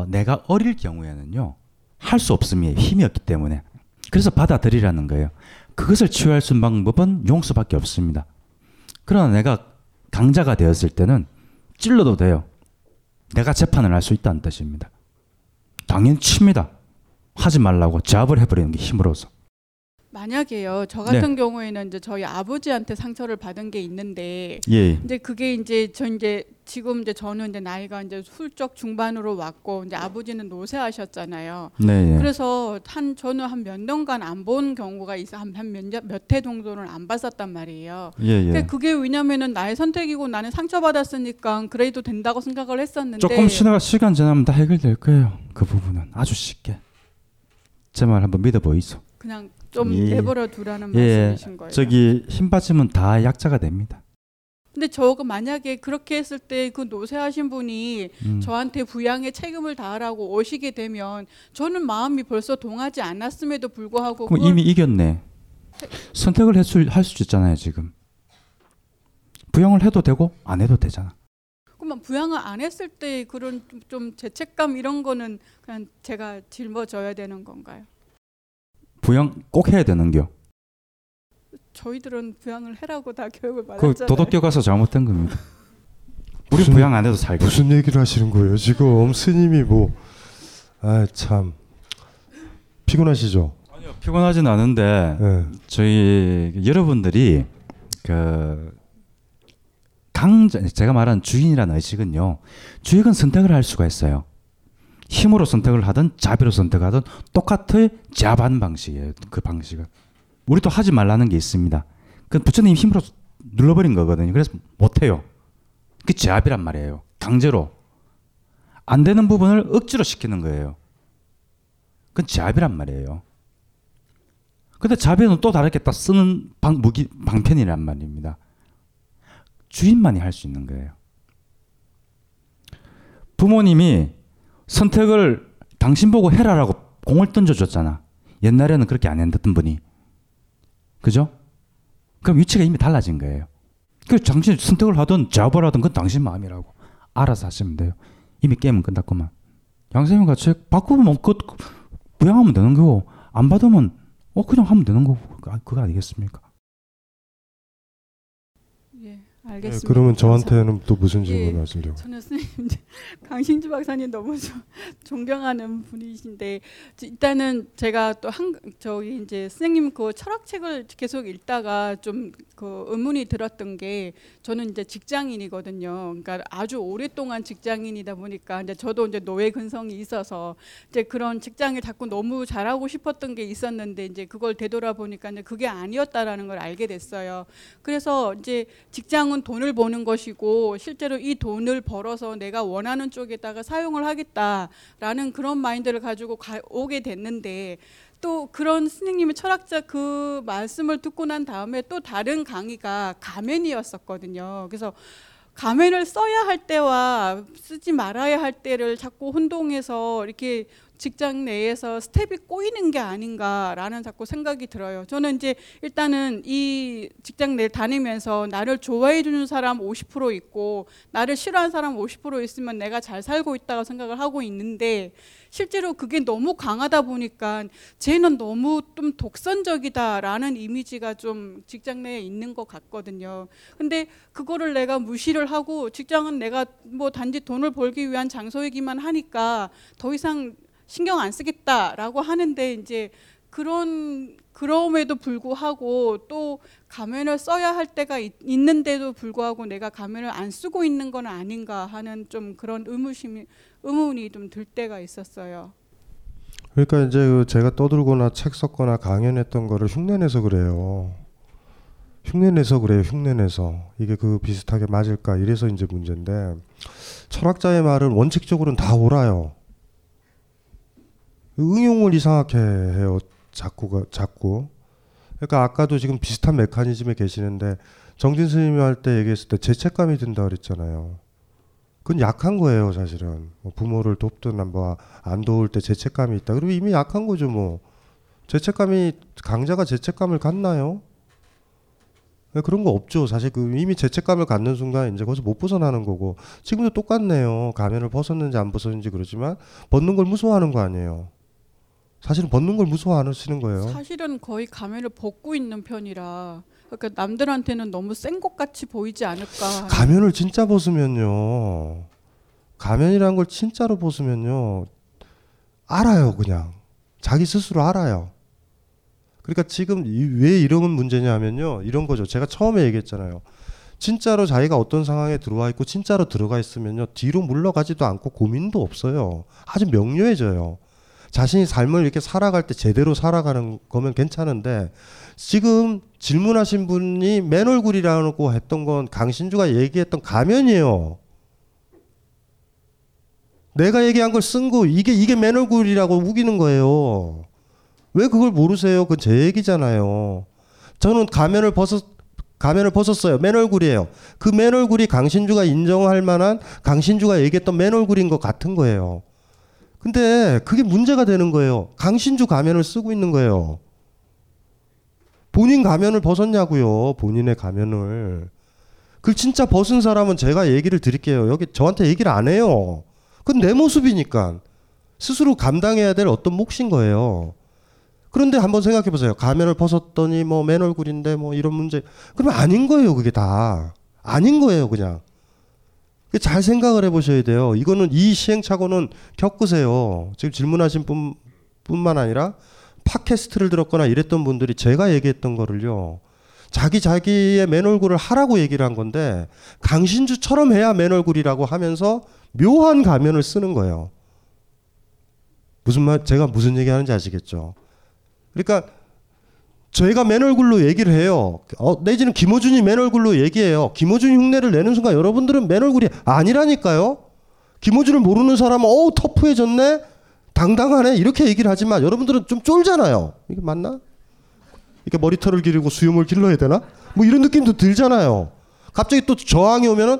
내가 어릴 경우에는요 할 수 없음이 힘이 없기 때문에 그래서 받아들이라는 거예요. 그것을 치유할 수 있는 방법은 용서밖에 없습니다. 그러나 내가 강자가 되었을 때는 찔러도 돼요. 내가 재판을 할 수 있다는 뜻입니다. 당연히 칩니다. 하지 말라고 제압을 해버리는 게 힘으로서. 만약에요, 저 같은 네. 경우에는 이제 저희 아버지한테 상처를 받은 게 있는데, 예. 이제 그게 이제 저는 나이가 이제 훌쩍 중반으로 왔고, 이제 아버지는 노쇠하셨잖아요. 네. 그래서 저는 몇 년간 안 본 경우가 있어, 몇 해 정도는 안 봤었단 말이에요. 예. 근데 그게 왜냐면은 나의 선택이고 나는 상처받았으니까 그래도 된다고 생각을 했었는데. 조금 시간 지나면 다 해결될 거예요. 그 부분은 아주 쉽게. 제 말 한번 믿어보이소. 그냥 좀 내버려 두라는 말씀이신 거예요. 저기 힘받침은 다 약자가 됩니다. 근데 저거 만약에 그렇게 했을 때 그 노쇠하신 분이 저한테 부양의 책임을 다하라고 오시게 되면 저는 마음이 벌써 동하지 않았음에도 불구하고 그럼 이미 이겼네. 선택을 할 수 있잖아요. 지금 부양을 해도 되고 안 해도 되잖아. 그러면 부양을 안 했을 때 그런 좀 죄책감 이런 거는 그냥 제가 짊어져야 되는 건가요? 부양 꼭 해야 되는겨. 저희들은 부양을 해라고 다 교육을 받았잖아요. 그 도덕교 가서 잘못된 겁니다. 우리 부양 안 해도 살고. 무슨 얘기를 하시는 거예요? 지금 스님이 참 피곤하시죠? 아니요, 피곤하진 않은데 네. 저희 여러분들이 제가 말한 주인이라는 의식은요. 주인은 선택을 할 수가 있어요. 힘으로 선택을 하든 자비로 선택하든 똑같이 제압하는 방식이에요. 그 방식은 우리도 하지 말라는 게 있습니다. 그 부처님 힘으로 눌러버린 거거든요. 그래서 못해요. 그게 제압이란 말이에요. 강제로 안 되는 부분을 억지로 시키는 거예요. 그건 제압이란 말이에요. 근데 자비는 또 다르게 다 쓰는 방편이란 말입니다. 주인만이 할 수 있는 거예요. 부모님이 선택을 당신 보고 해라라고 공을 던져줬잖아. 옛날에는 그렇게 안 했던 분이. 그죠? 그럼 위치가 이미 달라진 거예요. 그 당신이 선택을 하든 제압을 하든 그건 당신 마음이라고. 알아서 하시면 돼요. 이미 게임은 끝났구만. 양쌤이 같이 바꾸면 부양하면 되는 거고 안 받으면 그냥 하면 되는 거고 그거 아니겠습니까? 알겠습니다. 네, 그러면 저한테는 또 무슨 질문을 하시려고? 저는 스님 강신주 박사님 너무 존경하는 분이신데 일단은 제가 또 저기 이제 스님 그 철학책을 계속 읽다가 좀 그 의문이 들었던 게 저는 이제 직장인이거든요. 그러니까 아주 오랫동안 직장인이다 보니까 이제 저도 이제 노예 근성이 있어서 이제 그런 직장을 자꾸 너무 잘하고 싶었던 게 있었는데 이제 그걸 되돌아보니까 이제 그게 아니었다라는 걸 알게 됐어요. 그래서 이제 직장은 돈을 버는 것이고 실제로 이 돈을 벌어서 내가 원하는 쪽에다가 사용을 하겠다라는 그런 마인드를 가지고 오게 됐는데 또 그런 스님님의 철학자 그 말씀을 듣고 난 다음에 또 다른 강의가 가면이었었거든요. 그래서 가면을 써야 할 때와 쓰지 말아야 할 때를 자꾸 혼동해서 이렇게 직장 내에서 스텝이 꼬이는 게 아닌가라는 자꾸 생각이 들어요. 저는 이제 일단은 이 직장 내 다니면서 나를 좋아해 주는 사람 50% 있고 나를 싫어하는 사람 50% 있으면 내가 잘 살고 있다고 생각을 하고 있는데 실제로 그게 너무 강하다 보니까 쟤는 너무 좀 독선적이다라는 이미지가 좀 직장 내에 있는 것 같거든요. 근데 그거를 내가 무시를 하고 직장은 내가 뭐 단지 돈을 벌기 위한 장소이기만 하니까 더 이상 신경 안 쓰겠다라고 하는데 이제 그럼에도 불구하고 또 가면을 써야 할 때가 있는데도 불구하고 내가 가면을 안 쓰고 있는 건 아닌가 하는 좀 그런 의문이 좀 들 때가 있었어요. 그러니까 이제 제가 떠들거나 책 썼거나 강연했던 거를 흉내내서 그래요. 흉내내서 이게 그 비슷하게 맞을까 이래서 이제 문제인데 철학자의 말은 원칙적으로는 다 옳아요. 응용을 이상하게 해요. 자꾸. 그러니까 아까도 지금 비슷한 메커니즘에 계시는데 정진 스님이 할 때 얘기했을 때 죄책감이 든다 그랬잖아요. 그건 약한 거예요, 사실은. 뭐 부모를 돕든 뭐 안 도울 때 죄책감이 있다. 그럼 이미 약한 거죠, 뭐. 죄책감이 강자가 죄책감을 갖나요? 그런 거 없죠. 사실 그 이미 죄책감을 갖는 순간 이제 거기서 못 벗어나는 거고 지금도 똑같네요. 가면을 벗었는지 안 벗었는지 그러지만 벗는 걸 무서워하는 거 아니에요. 사실은 벗는 걸 무서워하시는 거예요. 사실은 거의 가면을 벗고 있는 편이라 그러니까 남들한테는 너무 센 것 같이 보이지 않을까. 가면을 진짜 벗으면요. 가면이라는 걸 진짜로 벗으면요. 알아요. 그냥. 자기 스스로 알아요. 그러니까 지금 왜 이런 문제냐 하면요. 이런 거죠. 제가 처음에 얘기했잖아요. 진짜로 자기가 어떤 상황에 들어와 있고 진짜로 들어가 있으면요. 뒤로 물러가지도 않고 고민도 없어요. 아주 명료해져요. 자신이 삶을 이렇게 살아갈 때 제대로 살아가는 거면 괜찮은데 지금 질문하신 분이 맨 얼굴이라고 했던 건 강신주가 얘기했던 가면이에요. 내가 얘기한 걸 쓴 거 이게 맨 얼굴이라고 우기는 거예요. 왜 그걸 모르세요? 그건 제 얘기잖아요. 저는 가면을 벗었어요. 맨 얼굴이에요. 그 맨 얼굴이 강신주가 인정할 만한 강신주가 얘기했던 맨 얼굴인 것 같은 거예요. 근데 그게 문제가 되는 거예요. 강신주 가면을 쓰고 있는 거예요. 본인 가면을 벗었냐고요. 본인의 가면을. 그 진짜 벗은 사람은 제가 얘기를 드릴게요. 여기 저한테 얘기를 안 해요. 그건 내 모습이니까. 스스로 감당해야 될 어떤 몫인 거예요. 그런데 한번 생각해 보세요. 가면을 벗었더니 뭐 맨 얼굴인데 뭐 이런 문제. 그러면 아닌 거예요. 그게 다. 아닌 거예요. 그냥. 잘 생각을 해 보셔야 돼요. 이거는 이 시행착오는 겪으세요. 지금 질문하신 분뿐만 아니라 팟캐스트를 들었거나 이랬던 분들이 제가 얘기했던 거를요. 자기의 맨 얼굴을 하라고 얘기를 한 건데 강신주처럼 해야 맨 얼굴이라고 하면서 묘한 가면을 쓰는 거예요. 무슨 말 제가 무슨 얘기하는지 아시겠죠? 그러니까 저희가 맨 얼굴로 얘기를 해요. 내지는 김어준이 맨 얼굴로 얘기해요. 김어준이 흉내를 내는 순간 여러분들은 맨 얼굴이 아니라니까요. 김어준을 모르는 사람은 터프해졌네? 당당하네? 이렇게 얘기를 하지만 여러분들은 좀 쫄잖아요. 이게 맞나? 이렇게 머리털을 기르고 수염을 길러야 되나? 뭐 이런 느낌도 들잖아요. 갑자기 또 저항이 오면은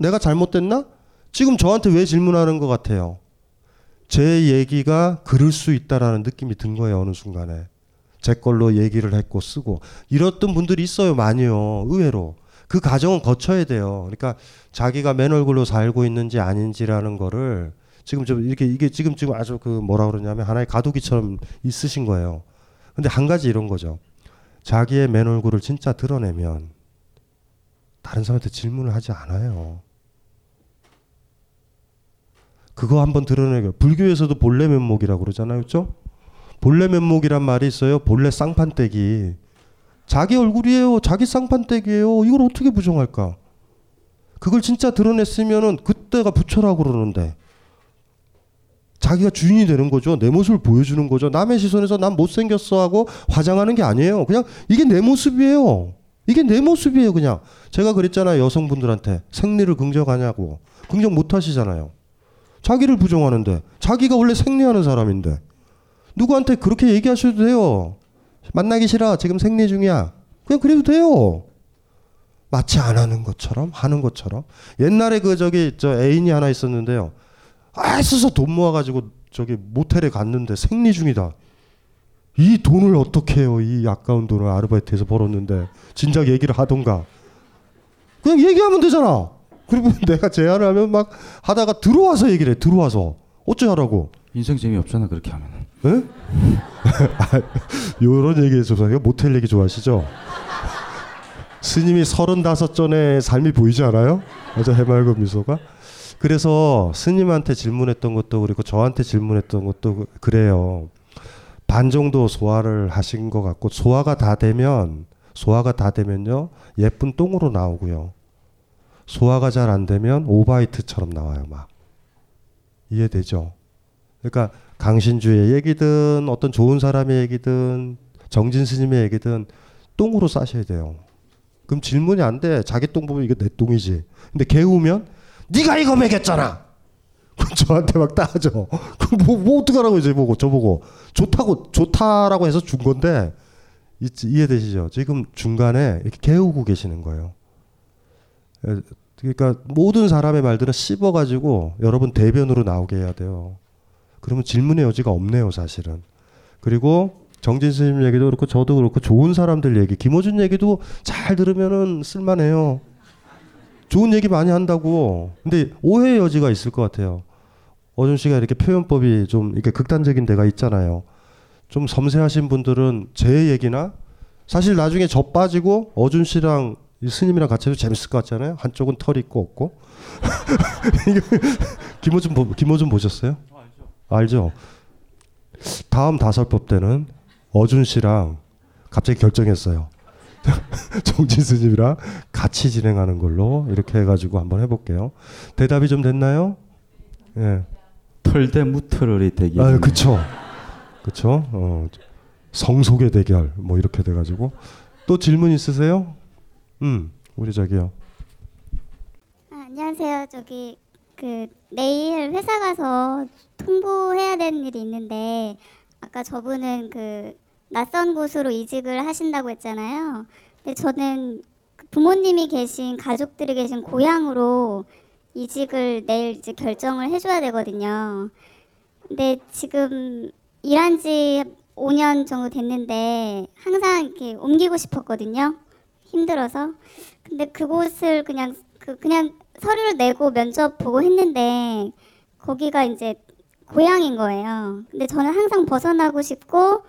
내가 잘못됐나? 지금 저한테 왜 질문하는 것 같아요? 제 얘기가 그럴 수 있다라는 느낌이 든 거예요. 어느 순간에 제 걸로 얘기를 했고 쓰고 이랬던 분들이 있어요. 많이요. 의외로 그 과정은 거쳐야 돼요. 그러니까 자기가 맨 얼굴로 살고 있는지 아닌지라는 거를 지금 좀 이렇게 이게 지금 아주 그 뭐라 그러냐면 하나의 가두기처럼 있으신 거예요. 근데 한 가지 이런 거죠. 자기의 맨 얼굴을 진짜 드러내면 다른 사람한테 질문을 하지 않아요. 그거 한번 드러내요. 불교에서도 본래 면목이라고 그러잖아요. 그렇죠? 본래 면목이란 말이 있어요. 본래 쌍판떼기. 자기 얼굴이에요. 자기 쌍판떼기예요. 이걸 어떻게 부정할까? 그걸 진짜 드러냈으면은 그때가 부처라고 그러는데 자기가 주인이 되는 거죠. 내 모습을 보여주는 거죠. 남의 시선에서 난 못생겼어 하고 화장하는 게 아니에요. 그냥 이게 내 모습이에요. 이게 내 모습이에요. 그냥 제가 그랬잖아요. 여성분들한테 생리를 긍정하냐고. 긍정 못 하시잖아요. 자기를 부정하는데 자기가 원래 생리하는 사람인데 누구한테 그렇게 얘기하셔도 돼요. 만나기 싫어. 지금 생리 중이야. 그냥 그래도 돼요. 마치 안 하는 것처럼 하는 것처럼. 옛날에 그 저기 저 애인이 하나 있었는데요. 애써서 돈 모아가지고 저기 모텔에 갔는데 생리 중이다. 이 돈을 어떻게 해요? 이 아까운 돈을 아르바이트해서 벌었는데 진작 얘기를 하던가. 그냥 얘기하면 되잖아. 그리고 내가 제안을 하면 막 하다가 들어와서 얘기를 해. 들어와서 어쩌라고. 인생 재미없잖아 그렇게 하면. 응? 이런 얘기에 있어서 모텔 얘기 좋아하시죠? 스님이 35전에 삶이 보이지 않아요? 맞아. 해맑은 미소가. 그래서 스님한테 질문했던 것도 그리고 저한테 질문했던 것도 그래요. 반 정도 소화를 하신 것 같고 소화가 다 되면요 예쁜 똥으로 나오고요. 소화가 잘 안 되면 오바이트처럼 나와요. 막 이해되죠? 그러니까 강신주의 얘기든 어떤 좋은 사람의 얘기든 정진 스님의 얘기든 똥으로 싸셔야 돼요. 그럼 질문이 안 돼. 자기 똥 보면 이거 내 똥이지. 근데 개우면 네가 이거 먹였잖아. 그럼 저한테 막 따져. 그럼 뭐 어떡하라고 이제 보고 저보고 좋다라고 해서 준 건데 이해되시죠? 지금 중간에 이렇게 개우고 계시는 거예요. 그러니까 모든 사람의 말들은 씹어가지고 여러분 대변으로 나오게 해야 돼요. 그러면 질문의 여지가 없네요 사실은. 그리고 정진 스님 얘기도 그렇고 저도 그렇고 좋은 사람들 얘기 김어준 얘기도 잘 들으면은 쓸만해요. 좋은 얘기 많이 한다고. 근데 오해의 여지가 있을 것 같아요. 어준 씨가 이렇게 표현법이 좀 이렇게 극단적인 데가 있잖아요. 좀 섬세하신 분들은 제 얘기나 사실 나중에 저 빠지고 어준 씨랑 스님이랑 같이 해도 재밌을 것 같잖아요. 한쪽은 털 있고 없고. 김어준 보셨어요? 알죠? 다음 다설법 때는 어준 씨랑 갑자기 결정했어요. 정진 스님이랑 같이 진행하는 걸로 이렇게 해가지고 한번 해볼게요. 대답이 좀 됐나요? 예. 털대 무털의 대결. 아, 그쵸. 성속의 대결 뭐 이렇게 돼가지고 또 질문 있으세요? 우리 자기요. 안녕하세요. 저기 내일 회사 가서 통보해야 되는 일이 있는데 아까 저분은 그 낯선 곳으로 이직을 하신다고 했잖아요. 근데 저는 부모님이 계신 가족들이 계신 고향으로 이직을 내일 이제 결정을 해줘야 되거든요. 근데 지금 일한 지 5년 정도 됐는데 항상 이렇게 옮기고 싶었거든요. 힘들어서. 근데 그곳을 그냥 서류를 내고 면접 보고 했는데 거기가 이제 고향인 거예요. 근데 저는 항상 벗어나고 싶고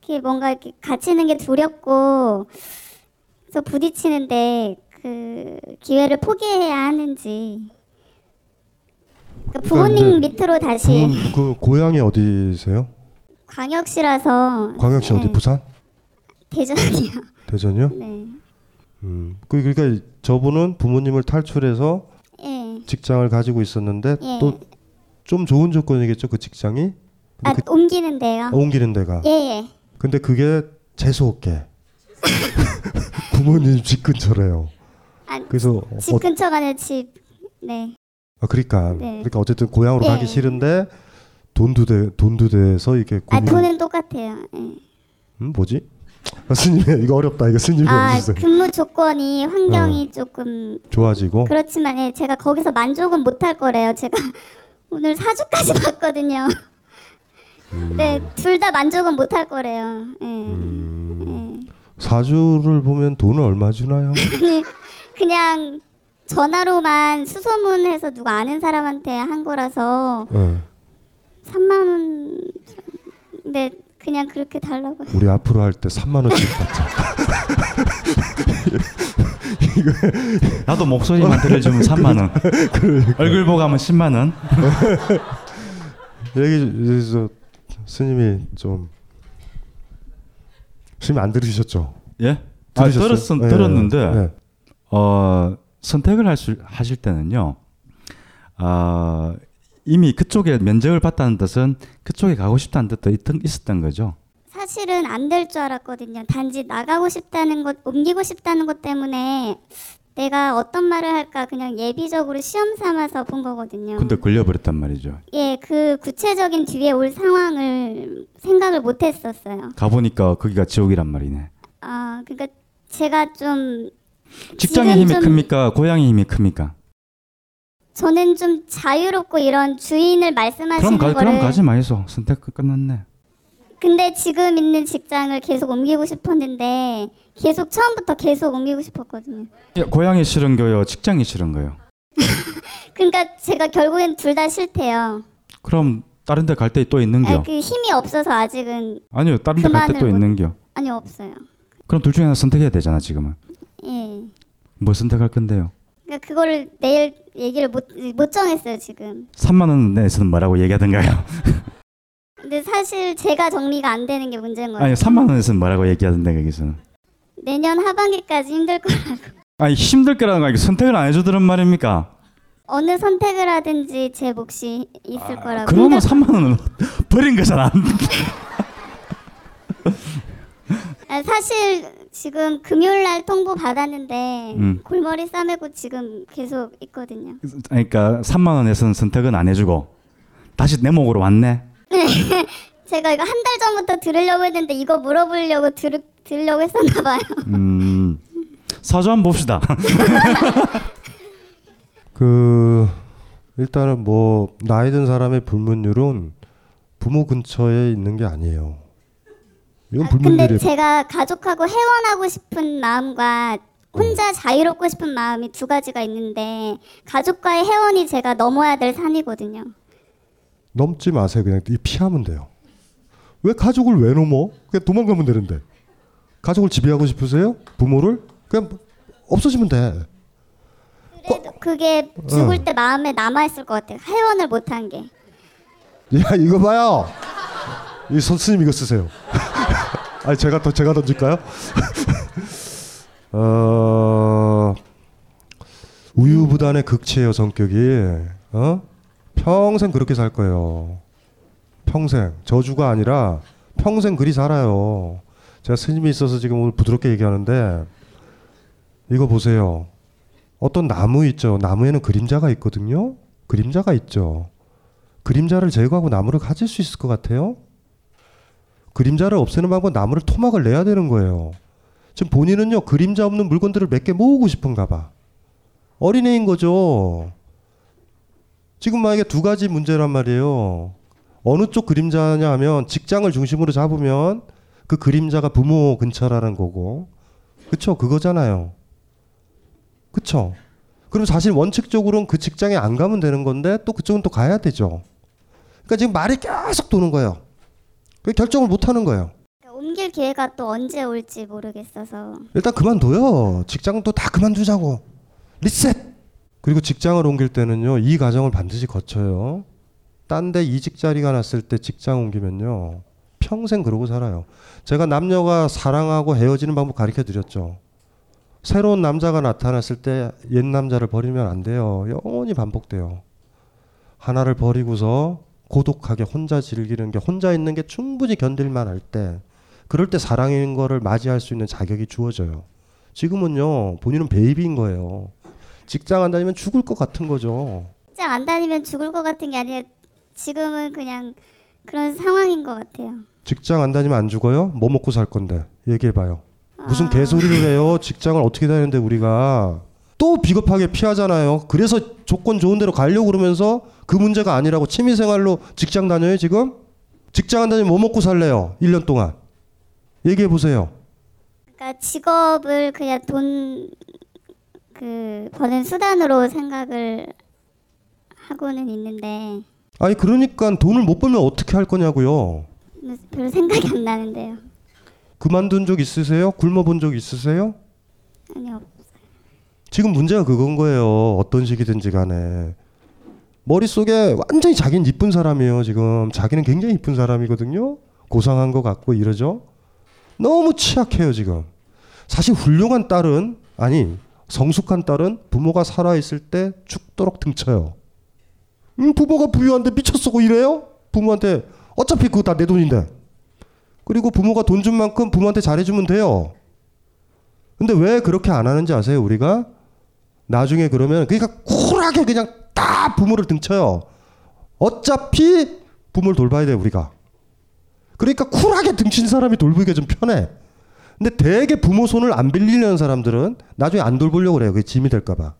이렇게 뭔가 이렇게 갇히는 게 두렵고 그래서 부딪히는데 그 기회를 포기해야 하는지. 그러니까 부모님 밑으로 다시. 그 고향이 어디세요? 광역시라서. 광역시 네. 어디? 부산? 대전이요. 대전이요? 네. 그러니까 저분은 부모님을 탈출해서 예. 직장을 가지고 있었는데 예. 또 좀 좋은 조건이겠죠 그 직장이? 옮기는데요. 옮기는 데가. 예. 근데 그게 재수없게 부모님 집 근처래요. 그래서 집 근처가 아니라 집. 네. 아 그러니까 어쨌든 고향으로 예. 가기 싫은데 돈도 돼서 이게. 고민. 돈은 똑같아요. 예. 뭐지? 스님 이거 어렵다. 이거 스님이 없으세요. 근무 조건이 환경이 조금 좋아지고 그렇지만 예, 제가 거기서 만족은 못할 거래요. 제가 오늘 4주까지 봤거든요. 네, 둘 다 만족은 못할 거래요. 예. 4주를 보면 돈을 얼마 주나요? 그냥 전화로만 수소문해서 누가 아는 사람한테 한 거라서 3만 원. 네. 그냥 그렇게 달라고. 우리 앞으로 할 때 3만 원씩 받자. 나도 목소리만 들려주면 3만 원. 그러니까. 얼굴 보고 하면 10만 원. 여기서 스님이 좀 스님 안 들으셨죠? 예? 들었는데 예. 선택을 하실 때는요. 이미 그쪽에 면접을 봤다는 뜻은 그쪽에 가고 싶다는 뜻도 있었던 거죠. 사실은 안 될 줄 알았거든요. 단지 나가고 싶다는 것, 옮기고 싶다는 것 때문에 내가 어떤 말을 할까 그냥 예비적으로 시험 삼아서 본 거거든요. 근데 걸려버렸단 말이죠. 예, 그 구체적인 뒤에 올 상황을 생각을 못 했었어요. 가보니까 거기가 지옥이란 말이네. 그러니까 제가 좀 직장의 힘이 큽니까? 고향의 힘이 큽니까? 저는 좀 자유롭고 이런 주인을 말씀하시는 거를 그럼 가지 마이소. 선택 끝났네. 근데 지금 있는 직장을 계속 옮기고 싶었는데 계속 처음부터 계속 옮기고 싶었거든요. 고향이 싫은 거요? 직장이 싫은 거요? 그러니까 제가 결국엔 둘 다 싫대요. 그럼 다른 데 갈 때 또 있는겨? 그 힘이 없어서 아직은. 아니요. 다른 데 갈 때 또 있는겨? 아니요. 없어요. 그럼 둘 중에 하나 선택해야 되잖아 지금은. 예. 뭐 선택할 건데요? 그러니까 그거를 내일 얘기를 못 정했어요 지금. 3만 원 내에서는 뭐라고 얘기하던가요? 근데 사실 제가 정리가 안 되는 게 문제인 거예요. 아니 3만 원에서는 뭐라고 얘기하던데 거기서는. 내년 하반기까지 힘들 거라고. 아니 힘들 거라는 거 아니고 선택을 안 해주더란 말입니까? 어느 선택을 하든지 제 몫이 있을 거라고. 그러면 3만 원은 버린 거잖아. 사실 지금 금요일 날 통보 받았는데 골머리 싸매고 지금 계속 있거든요. 그러니까 3만 원에서는 선택은 안 해주고 다시 내 목으로 왔네. 제가 이거 한 달 전부터 들으려고 했는데 이거 물어보려고 들으려고 했었나 봐요. 사주 한번 봅시다. 그 일단은 뭐 나이 든 사람의 불문율은 부모 근처에 있는 게 아니에요. 근데 제가 가족하고 헤어나고 싶은 마음과 혼자 자유롭고 싶은 마음이 두 가지가 있는데 가족과의 헤어이 제가 넘어야 될 산이거든요. 넘지 마세요. 그냥 피하면 돼요. 왜 가족을 왜 넘어? 그냥 도망가면 되는데. 가족을 지배하고 싶으세요? 부모를? 그냥 없어지면 돼. 그래도 그게 죽을 때 마음에 남아있을 것 같아요. 헤어을 못한 게. 야 이거 봐요. 이 선생님 이거 쓰세요. 아니 제가 던질까요? 우유부단의 극치예요 성격이. 평생 그렇게 살 거예요. 평생 저주가 아니라 평생 그리 살아요. 제가 스님이 있어서 지금 오늘 부드럽게 얘기하는데 이거 보세요. 어떤 나무 있죠. 나무에는 그림자가 있거든요. 그림자가 있죠. 그림자를 제거하고 나무를 가질 수 있을 것 같아요? 그림자를 없애는 방법은 나무를 토막을 내야 되는 거예요. 지금 본인은요 그림자 없는 물건들을 몇 개 모으고 싶은가 봐. 어린애인 거죠. 지금 만약에 두 가지 문제란 말이에요. 어느 쪽 그림자냐 하면 직장을 중심으로 잡으면 그 그림자가 부모 근처라는 거고. 그쵸? 그거잖아요. 그쵸? 그럼 사실 원칙적으로는 그 직장에 안 가면 되는 건데 또 그쪽은 또 가야 되죠. 그러니까 지금 말이 계속 도는 거예요. 결정을 못하는 거예요. 옮길 기회가 또 언제 올지 모르겠어서 일단 그만둬요. 직장은 또 다 그만두자고 리셋. 그리고 직장을 옮길 때는요 이 과정을 반드시 거쳐요. 딴 데 이직 자리가 났을 때 직장 옮기면요 평생 그러고 살아요. 제가 남녀가 사랑하고 헤어지는 방법 가르쳐 드렸죠. 새로운 남자가 나타났을 때 옛 남자를 버리면 안 돼요. 영원히 반복돼요. 하나를 버리고서 고독하게 혼자 즐기는 게 혼자 있는 게 충분히 견딜만 할 때 그럴 때 사랑인 거를 맞이할 수 있는 자격이 주어져요. 지금은요 본인은 베이비인 거예요. 직장 안 다니면 죽을 것 같은 거죠. 직장 안 다니면 죽을 것 같은 게 아니라 지금은 그냥 그런 상황인 것 같아요. 직장 안 다니면 안 죽어요? 뭐 먹고 살 건데 얘기해봐요. 무슨 개소리를 해요. 직장을 어떻게 다니는데 우리가 또 비겁하게 피하잖아요. 그래서 조건 좋은 데로 가려고 그러면서 그 문제가 아니라고 취미생활로 직장 다녀요 지금? 직장 안 다니면 뭐 먹고 살래요? 1년 동안 얘기해보세요. 그러니까 직업을 그냥 돈 버는 수단으로 생각을 하고는 있는데 아니 그러니까 돈을 못 벌면 어떻게 할 거냐고요. 별로 생각이 안 나는데요. 그만둔 적 있으세요? 굶어본 적 있으세요? 아니요. 지금 문제가 그건 거예요. 어떤 식이든지 간에. 머릿속에 완전히 자기는 이쁜 사람이에요. 지금 자기는 굉장히 이쁜 사람이거든요. 고상한 것 같고 이러죠. 너무 취약해요 지금. 사실 훌륭한 딸은 아니 성숙한 딸은 부모가 살아있을 때 죽도록 등쳐요. 부모가 부유한데 미쳤어 이래요? 부모한테 어차피 그거 다 내 돈인데. 그리고 부모가 돈 준 만큼 부모한테 잘해주면 돼요. 근데 왜 그렇게 안 하는지 아세요 우리가? 나중에 그러면 그러니까 쿨하게 그냥 다 부모를 등쳐요. 어차피 부모를 돌봐야 돼 우리가. 그러니까 쿨하게 등친 사람이 돌보기가 좀 편해. 근데 되게 부모 손을 안 빌리려는 사람들은 나중에 안 돌보려고 그래요. 그게 짐이 될까봐.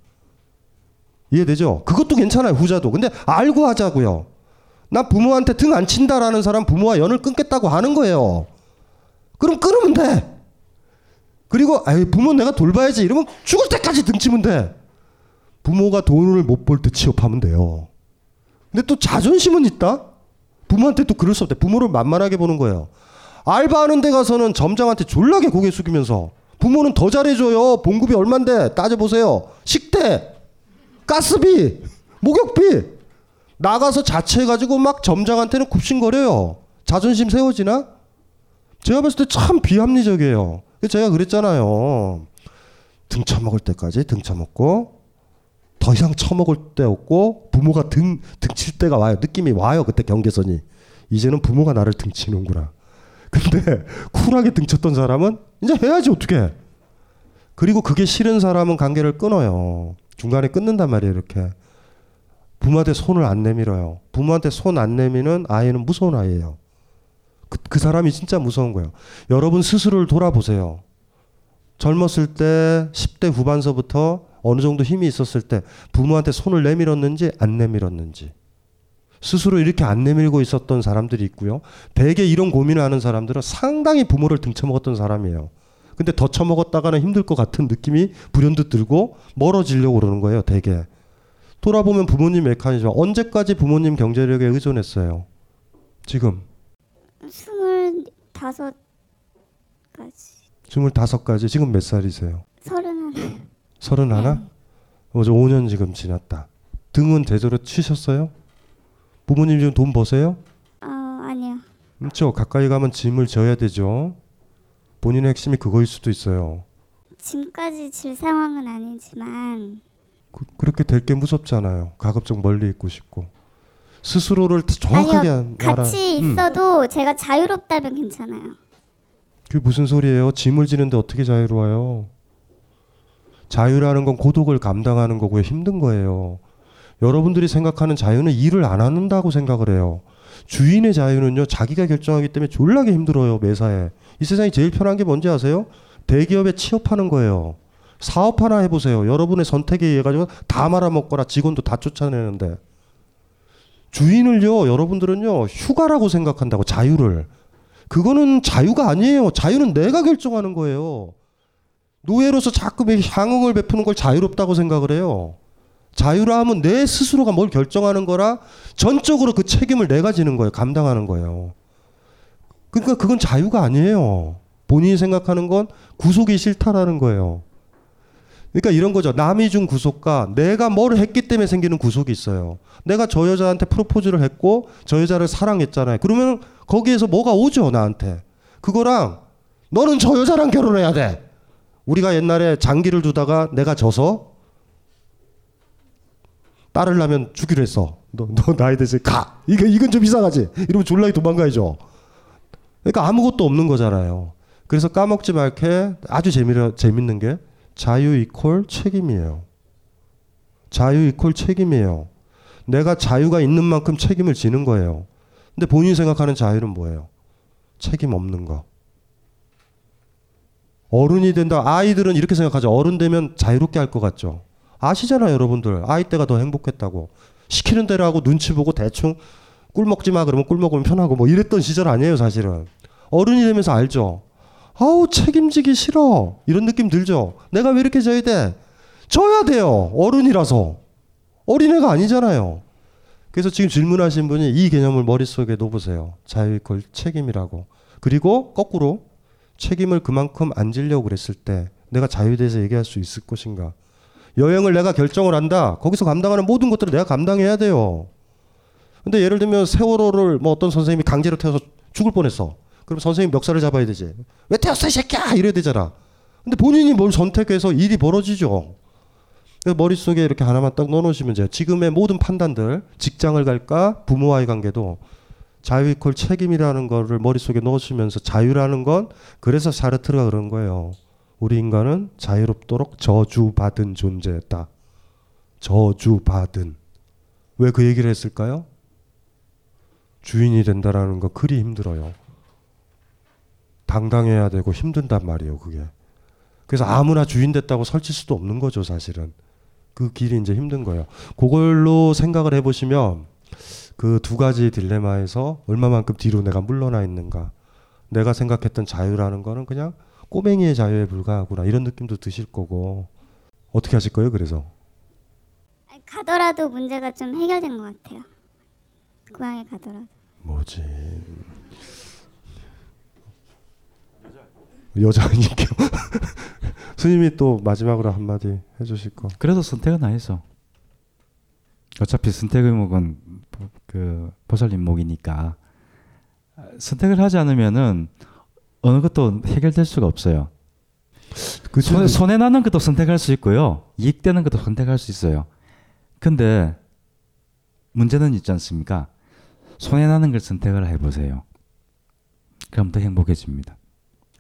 이해되죠? 그것도 괜찮아요. 후자도. 근데 알고 하자고요. 나 부모한테 등 안 친다라는 사람 부모와 연을 끊겠다고 하는 거예요. 그럼 끊으면 돼. 그리고 아이 부모 내가 돌봐야지 이러면 죽을 때까지 등 치면 돼. 부모가 돈을 못 벌 때 취업하면 돼요. 근데 또 자존심은 있다? 부모한테 또 그럴 수 없대. 부모를 만만하게 보는 거예요. 알바하는 데 가서는 점장한테 졸라게 고개 숙이면서 부모는 더 잘해줘요. 봉급이 얼만데 따져보세요. 식대, 가스비, 목욕비. 나가서 자처해가지고 막 점장한테는 굽신거려요. 자존심 세워지나? 제가 봤을 때 참 비합리적이에요. 제가 그랬잖아요. 등 쳐먹을 때까지 등 쳐먹고 더 이상 쳐먹을 때 없고 부모가 등칠 때가 와요. 느낌이 와요. 그때 경계선이. 이제는 부모가 나를 등치는구나. 근데 쿨하게 등쳤던 사람은 이제 해야지 어떡해. 그리고 그게 싫은 사람은 관계를 끊어요. 중간에 끊는단 말이에요. 이렇게. 부모한테 손을 안 내밀어요. 부모한테 손 안 내미는 아이는 무서운 아이예요. 그 사람이 진짜 무서운 거예요. 여러분 스스로를 돌아보세요. 젊었을 때 10대 후반서부터 어느 정도 힘이 있었을 때 부모한테 손을 내밀었는지 안 내밀었는지. 스스로 이렇게 안 내밀고 있었던 사람들이 있고요. 대개 이런 고민을 하는 사람들은 상당히 부모를 등쳐먹었던 사람이에요. 근데 더 쳐먹었다가는 힘들 것 같은 느낌이 불현듯 들고 멀어지려고 그러는 거예요. 대개. 돌아보면 부모님 메커니즘. 언제까지 부모님 경제력에 의존했어요? 지금. 25까지. 지금 몇 살이세요? 31. 31? 어제 5년 지금 지났다. 등은 제대로 치셨어요? 부모님 지금 돈 버세요? 아니요. 그렇죠. 가까이 가면 짐을 져야 되죠. 본인의 핵심이 그거일 수도 있어요. 짐까지 질 상황은 아니지만. 그렇게 될 게 무섭잖아요. 가급적 멀리 있고 싶고. 스스로를 정확하게 아니요, 같이 있어도 제가 자유롭다면 괜찮아요. 그게 무슨 소리예요? 짐을 지는데 어떻게 자유로워요? 자유라는 건 고독을 감당하는 거고요. 힘든 거예요. 여러분들이 생각하는 자유는 일을 안 한다고 생각을 해요. 주인의 자유는요. 자기가 결정하기 때문에 졸라게 힘들어요. 매사에. 이 세상이 제일 편한 게 뭔지 아세요? 대기업에 취업하는 거예요. 사업 하나 해보세요. 여러분의 선택에 의해 가지고 다 말아먹거나 직원도 다 쫓아내는데. 주인을요. 여러분들은요. 휴가라고 생각한다고. 자유를. 그거는 자유가 아니에요. 자유는 내가 결정하는 거예요. 노예로서 자꾸 향응을 베푸는 걸 자유롭다고 생각을 해요. 자유라 하면 내 스스로가 뭘 결정하는 거라 전적으로 그 책임을 내가 지는 거예요. 감당하는 거예요. 그러니까 그건 자유가 아니에요. 본인이 생각하는 건 구속이 싫다라는 거예요. 그러니까 이런 거죠. 남이 준 구속과 내가 뭘 했기 때문에 생기는 구속이 있어요. 내가 저 여자한테 프로포즈를 했고 저 여자를 사랑했잖아요. 그러면 거기에서 뭐가 오죠 나한테. 그거랑 너는 저 여자랑 결혼해야 돼. 우리가 옛날에 장기를 두다가 내가 져서 딸을 낳으면 주기로 했어. 너 나이 돼서 가. 이건 좀 이상하지. 이러면 졸라게 도망가야죠. 그러니까 아무것도 없는 거잖아요. 그래서 까먹지 말게 아주 재밌는 게 자유 이퀄 책임이에요. 자유 이퀄 책임이에요. 내가 자유가 있는 만큼 책임을 지는 거예요. 근데 본인이 생각하는 자유는 뭐예요? 책임 없는 거. 어른이 된다. 아이들은 이렇게 생각하죠. 어른 되면 자유롭게 할 것 같죠. 아시잖아요, 여러분들. 아이 때가 더 행복했다고. 시키는 대로 하고 눈치 보고 대충 꿀 먹지 마 그러면 꿀 먹으면 편하고 뭐 이랬던 시절 아니에요, 사실은. 어른이 되면서 알죠. 아우 책임지기 싫어 이런 느낌 들죠. 내가 왜 이렇게 져야 돼? 져야 돼요. 어른이라서. 어린애가 아니잖아요. 그래서 지금 질문하신 분이 이 개념을 머릿속에 놓으세요. 자유의 걸 책임이라고. 그리고 거꾸로 책임을 그만큼 안 지려고 그랬을 때 내가 자유에 대해서 얘기할 수 있을 것인가. 여행을 내가 결정을 한다. 거기서 감당하는 모든 것들을 내가 감당해야 돼요. 근데 예를 들면 세월호를 뭐 어떤 선생님이 강제로 태워서 죽을 뻔했어. 그럼 선생님 멱살을 잡아야 되지. 왜 태웠어 이 새끼야 이래야 되잖아. 근데 본인이 뭘 선택해서 일이 벌어지죠. 그래서 머릿속에 이렇게 하나만 딱 넣어놓으시면 돼요. 지금의 모든 판단들, 직장을 갈까, 부모와의 관계도 자유 이퀄 책임이라는 거를 머릿속에 넣으시면서 자유라는 건 그래서 사르트르가 그런 거예요. 우리 인간은 자유롭도록 저주받은 존재였다. 저주받은. 왜 그 얘기를 했을까요? 주인이 된다라는 거 그리 힘들어요. 당당해야 되고 힘든단 말이에요, 그게. 그래서 아무나 주인 됐다고 설칠 수도 없는 거죠, 사실은. 그 길이 이제 힘든 거예요. 그걸로 생각을 해보시면 그 두 가지 딜레마에서 얼마만큼 뒤로 내가 물러나 있는가. 내가 생각했던 자유라는 거는 그냥 꼬맹이의 자유에 불과하구나. 이런 느낌도 드실 거고. 어떻게 하실 거예요, 그래서? 가더라도 문제가 좀 해결된 것 같아요. 고향에 가더라도. 뭐지? 여자 아니게요. 스님이 또 마지막으로 한마디 해주실 거. 그래서 선택은 안 했어. 어차피 선택의 목은 그 보살님 목이니까 선택을 하지 않으면은 어느 것도 해결될 수가 없어요. 그 손해 나는 것도 선택할 수 있고요, 이익되는 것도 선택할 수 있어요. 근데 문제는 있지 않습니까? 손해 나는 걸 선택을 해보세요. 그럼 더 행복해집니다.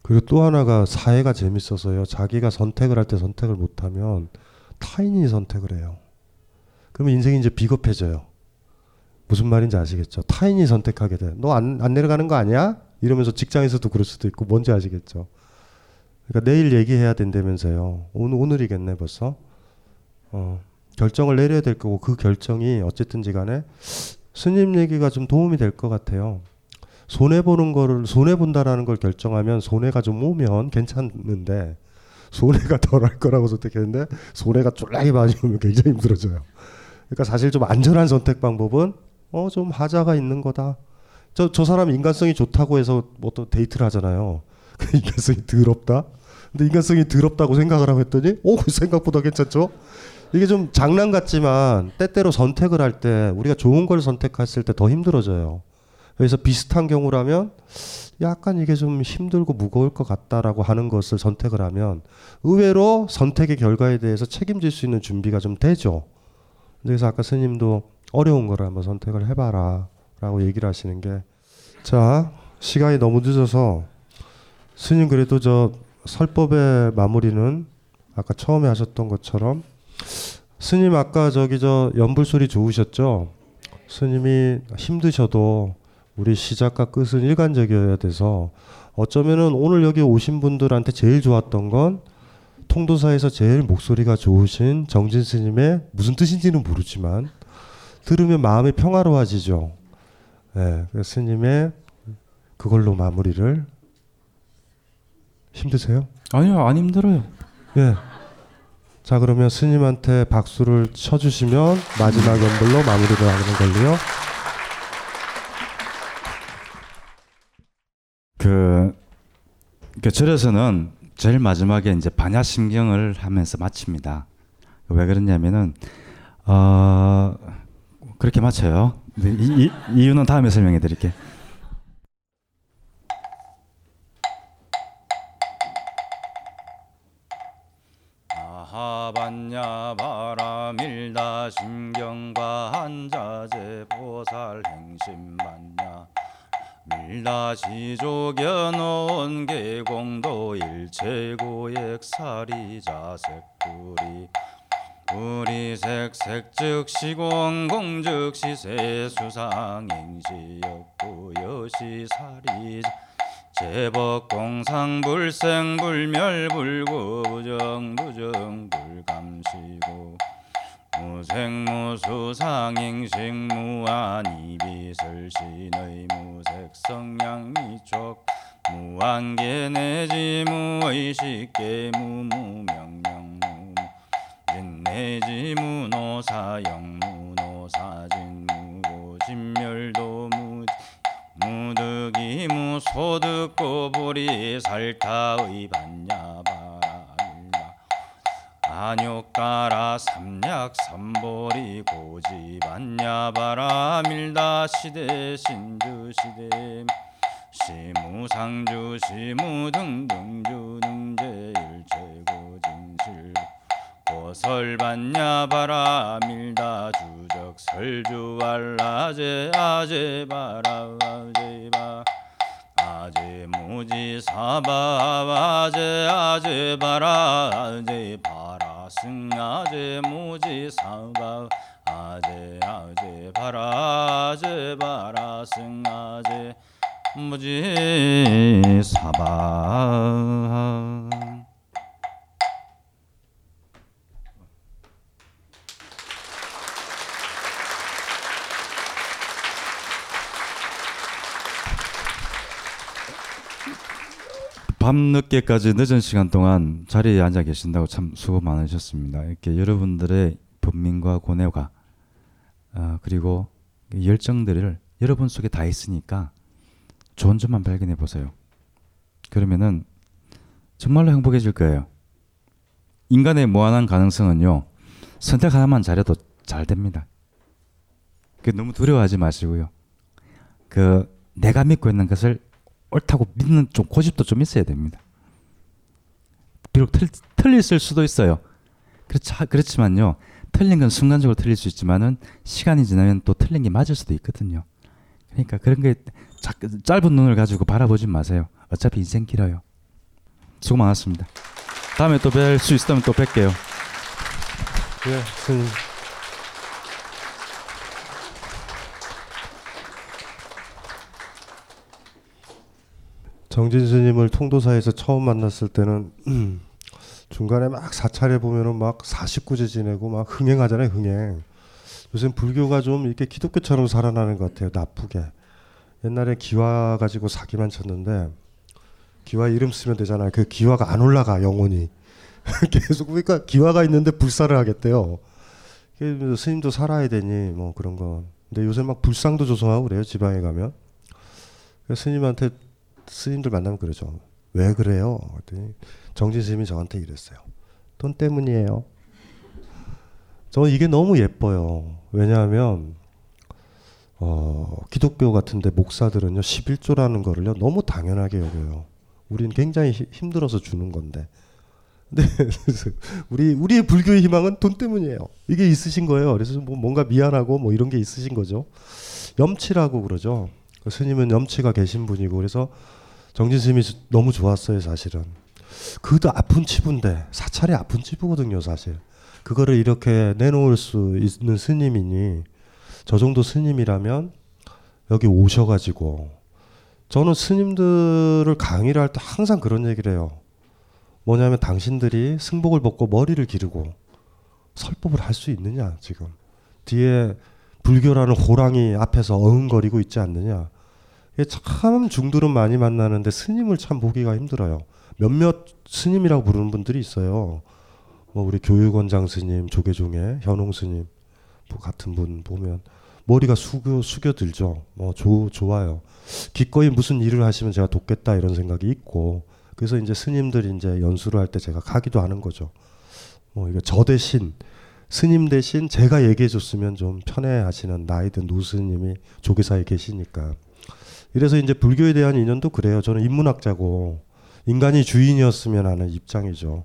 그리고 또 하나가 사회가 재밌어서요. 자기가 선택을 할 때 선택을 못하면 타인이 선택을 해요. 그러면 인생이 이제 비겁해져요. 무슨 말인지 아시겠죠? 타인이 선택하게 돼. 너 안 내려가는 거 아니야? 이러면서 직장에서도 그럴 수도 있고 뭔지 아시겠죠? 그러니까 내일 얘기해야 된다면서요. 오늘이겠네 벌써. 결정을 내려야 될 거고 그 결정이 어쨌든지 간에 스님 얘기가 좀 도움이 될 것 같아요. 손해본다라는 걸 결정하면 손해가 좀 오면 괜찮은데 손해가 덜할 거라고 선택했는데 손해가 쫄라기 많이 오면 굉장히 힘들어져요. 그러니까 사실 좀 안전한 선택 방법은 좀 하자가 있는 거다. 저 사람 인간성이 좋다고 해서 뭐 또 데이트를 하잖아요. 그 인간성이 더럽다. 근데 인간성이 더럽다고 생각을 하고 했더니 생각보다 괜찮죠. 이게 좀 장난 같지만 때때로 선택을 할 때 우리가 좋은 걸 선택했을 때 더 힘들어져요. 그래서 비슷한 경우라면 약간 이게 좀 힘들고 무거울 것 같다라고 하는 것을 선택을 하면 의외로 선택의 결과에 대해서 책임질 수 있는 준비가 좀 되죠. 그래서 아까 스님도 어려운 걸 한번 선택을 해봐라 라고 얘기를 하시는 게, 자, 시간이 너무 늦어서 스님 그래도 저 설법의 마무리는 아까 처음에 하셨던 것처럼 스님 아까 저기 저 연불소리 좋으셨죠? 스님이 힘드셔도 우리 시작과 끝은 일관적이어야 돼서 어쩌면은 오늘 여기 오신 분들한테 제일 좋았던 건 통도사에서 제일 목소리가 좋으신 정진 스님의 무슨 뜻인지는 모르지만 들으면 마음이 평화로워지죠. 예, 네, 스님의 그걸로 마무리를. 힘드세요? 아니요, 안 힘들어요. 예. 네. 자, 그러면 스님한테 박수를 쳐주시면 마지막 연불로 마무리를 하는 걸로요. 그 절에서는 제일 마지막에 이제 반야심경을 하면서 마칩니다. 왜 그러냐면은 그렇게 마쳐요. 이유는 다음에 설명해 드릴게. 아하 반야 바라 밀다 심경과 한자제 보살 행심 반야 밀다시 조겨놓은 계공도 일체고액사리 자색구리 구리색 색즉시공 공즉시세 수상행시역구여시사리 제법공상불생불멸불구부정부정불감시고 무생무수상행식무한이비설신의 무색성량미촉 무한계내지 무의식계 무무명령무 진내지 무노사영 무노사진 무고진멸도 무득이 무소득고불이 살타의 반야바라밀라 안욕따라 삼약삼보리 고지 반야바라밀다 시대 신주시대 시무상주 시무등등주 능제일체고진실 고설반야바라밀다 주적설주알라제 아제바라제바 아제무지사바 아제아제바라 아제바라승 아제무지사바 아제아제바라 아제바라승 아제 무지사방. 밤늦게까지 늦은 시간 동안 자리에 앉아 계신다고 참 수고 많으셨습니다. 이렇게 여러분들의 번민과 고뇌가 그리고 열정들을 여러분 속에 다 있으니까 좋은 점만 발견해 보세요. 그러면은 정말로 행복해질 거예요. 인간의 무한한 가능성은요, 선택 하나만 잘해도 잘 됩니다. 너무 두려워하지 마시고요. 내가 믿고 있는 것을 옳다고 믿는 좀 고집도 좀 있어야 됩니다. 비록 틀렸을 수도 있어요. 그렇지만요, 틀린 건 순간적으로 틀릴 수 있지만은 시간이 지나면 또 틀린 게 맞을 수도 있거든요. 그러니까 그런 게 짧은 눈을 가지고 바라보지 마세요. 어차피 인생 길어요. 수고 많았습니다. 다음에 또 뵐 수 있다면 또 뵐게요. 네, 선생님. 정진 스님을 통도사에서 처음 만났을 때는 중간에 막 사찰에 보면은 막 49제 지내고 막 흥행하잖아요, 흥행. 요새 불교가 좀 이렇게 기독교처럼 살아나는 것 같아요, 나쁘게. 옛날에 기와 가지고 사기만 쳤는데 기와 이름 쓰면 되잖아요. 그 기와가 안 올라가, 영혼이. 계속 그러니까 기와가 있는데 불사를 하겠대요. 스님도 살아야 되니 뭐 그런 거. 근데 요새 막 불상도 조성하고 그래요, 지방에 가면. 스님한테 스님들 만나면 그러죠. 왜 그래요? 그랬더니 정진 스님이 저한테 이랬어요. 돈 때문이에요. 저는 이게 너무 예뻐요. 왜냐하면 기독교 같은데 목사들은요 11조라는 거를요 너무 당연하게 여겨요. 우린 굉장히 힘들어서 주는 건데. 근데 우리의 불교의 희망은 돈 때문이에요. 이게 있으신 거예요. 그래서 뭔가 미안하고 뭐 이런 게 있으신 거죠. 염치라고 그러죠. 스님은 염치가 계신 분이고, 그래서 정진 스님이 너무 좋았어요, 사실은. 그도 아픈 치부인데, 사찰이 아픈 치부거든요, 사실. 그거를 이렇게 내놓을 수 있는 스님이니, 저 정도 스님이라면 여기 오셔가지고, 저는 스님들을 강의를 할 때 항상 그런 얘기를 해요. 뭐냐면 당신들이 승복을 벗고 머리를 기르고 설법을 할 수 있느냐, 지금. 뒤에 불교라는 호랑이 앞에서 어흥거리고 있지 않느냐. 참 중들은 많이 만나는데 스님을 참 보기가 힘들어요. 몇몇 스님이라고 부르는 분들이 있어요. 뭐 우리 교육원장 스님, 조계종의 현웅 스님 같은 분 보면 머리가 숙여들죠. 좋아요. 기꺼이 무슨 일을 하시면 제가 돕겠다 이런 생각이 있고, 그래서 이제 스님들 이제 연수를 할 때 제가 가기도 하는 거죠. 이거 저 대신 스님 대신 제가 얘기해 줬으면 좀 편해하시는 나이든 노스님이 조계사에 계시니까. 이래서 이제 불교에 대한 인연도 그래요. 저는 인문학자고 인간이 주인이었으면 하는 입장이죠.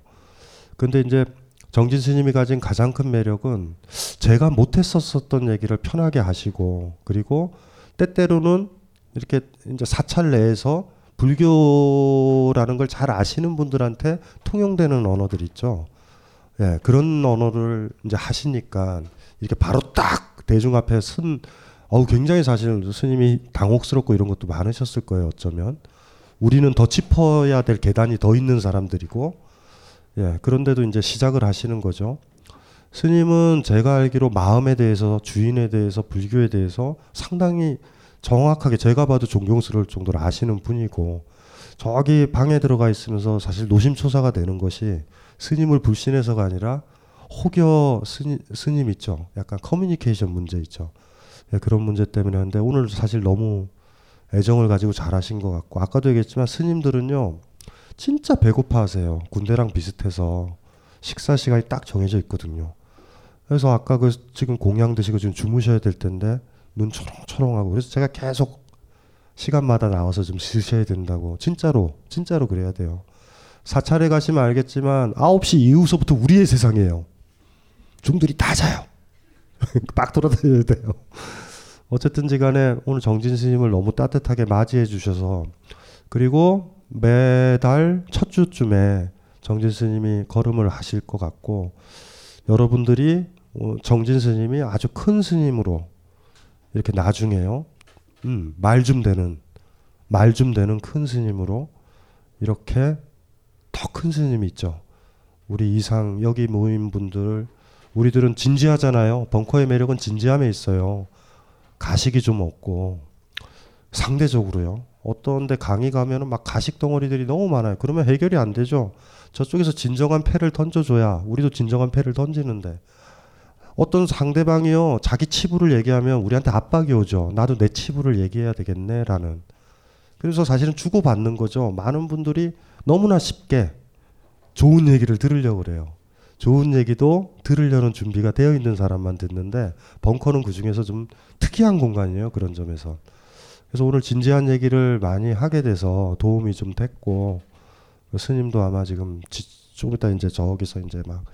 근데 이제 정진 스님이 가진 가장 큰 매력은 제가 못했었던 얘기를 편하게 하시고, 그리고 때때로는 이렇게 이제 사찰 내에서 불교라는 걸 잘 아시는 분들한테 통용되는 언어들 있죠. 예, 그런 언어를 이제 하시니까 이렇게 바로 딱 대중 앞에 쓴 굉장히 사실 스님이 당혹스럽고 이런 것도 많으셨을 거예요. 어쩌면 우리는 더 짚어야 될 계단이 더 있는 사람들이고, 예, 그런데도 이제 시작을 하시는 거죠. 스님은 제가 알기로 마음에 대해서, 주인에 대해서, 불교에 대해서 상당히 정확하게 제가 봐도 존경스러울 정도로 아시는 분이고, 저기 방에 들어가 있으면서 사실 노심초사가 되는 것이 스님을 불신해서가 아니라 혹여 스님 있죠. 약간 커뮤니케이션 문제 있죠. 예, 그런 문제 때문에 하는데 오늘 사실 너무 애정을 가지고 잘하신 것 같고, 아까도 얘기했지만 스님들은요 진짜 배고파하세요. 군대랑 비슷해서 식사 시간이 딱 정해져 있거든요. 그래서 아까 지금 공양 드시고 지금 주무셔야 될 텐데 눈 초롱초롱하고, 그래서 제가 계속 시간마다 나와서 좀 쉬셔야 된다고. 진짜로 그래야 돼요. 사찰에 가시면 알겠지만 9시 이후서부터 우리의 세상이에요. 중들이 다 자요. 막 돌아다녀야 돼요. 어쨌든지 간에 오늘 정진 스님을 너무 따뜻하게 맞이해 주셔서, 그리고 매달 첫 주쯤에 정진 스님이 걸음을 하실 것 같고, 여러분들이 정진 스님이 아주 큰 스님으로 이렇게 나중에요 말 좀 되는, 말 좀 되는 큰 스님으로 이렇게 더 큰 스님이 있죠. 우리 이상 여기 모인 분들, 우리들은 진지하잖아요. 벙커의 매력은 진지함에 있어요. 가식이 좀 없고 상대적으로요. 어떤데 강의 가면은 막 가식 덩어리들이 너무 많아요. 그러면 해결이 안 되죠. 저쪽에서 진정한 패를 던져줘야 우리도 진정한 패를 던지는데, 어떤 상대방이요 자기 치부를 얘기하면 우리한테 압박이 오죠. 나도 내 치부를 얘기해야 되겠네라는. 그래서 사실은 주고받는 거죠. 많은 분들이 너무나 쉽게 좋은 얘기를 들으려고 그래요. 좋은 얘기도 들으려는 준비가 되어 있는 사람만 듣는데, 벙커는 그중에서 좀 특이한 공간이에요. 그런 점에서. 그래서 오늘 진지한 얘기를 많이 하게 돼서 도움이 좀 됐고, 스님도 아마 지금 조금 이따 이제 저기서 이제 막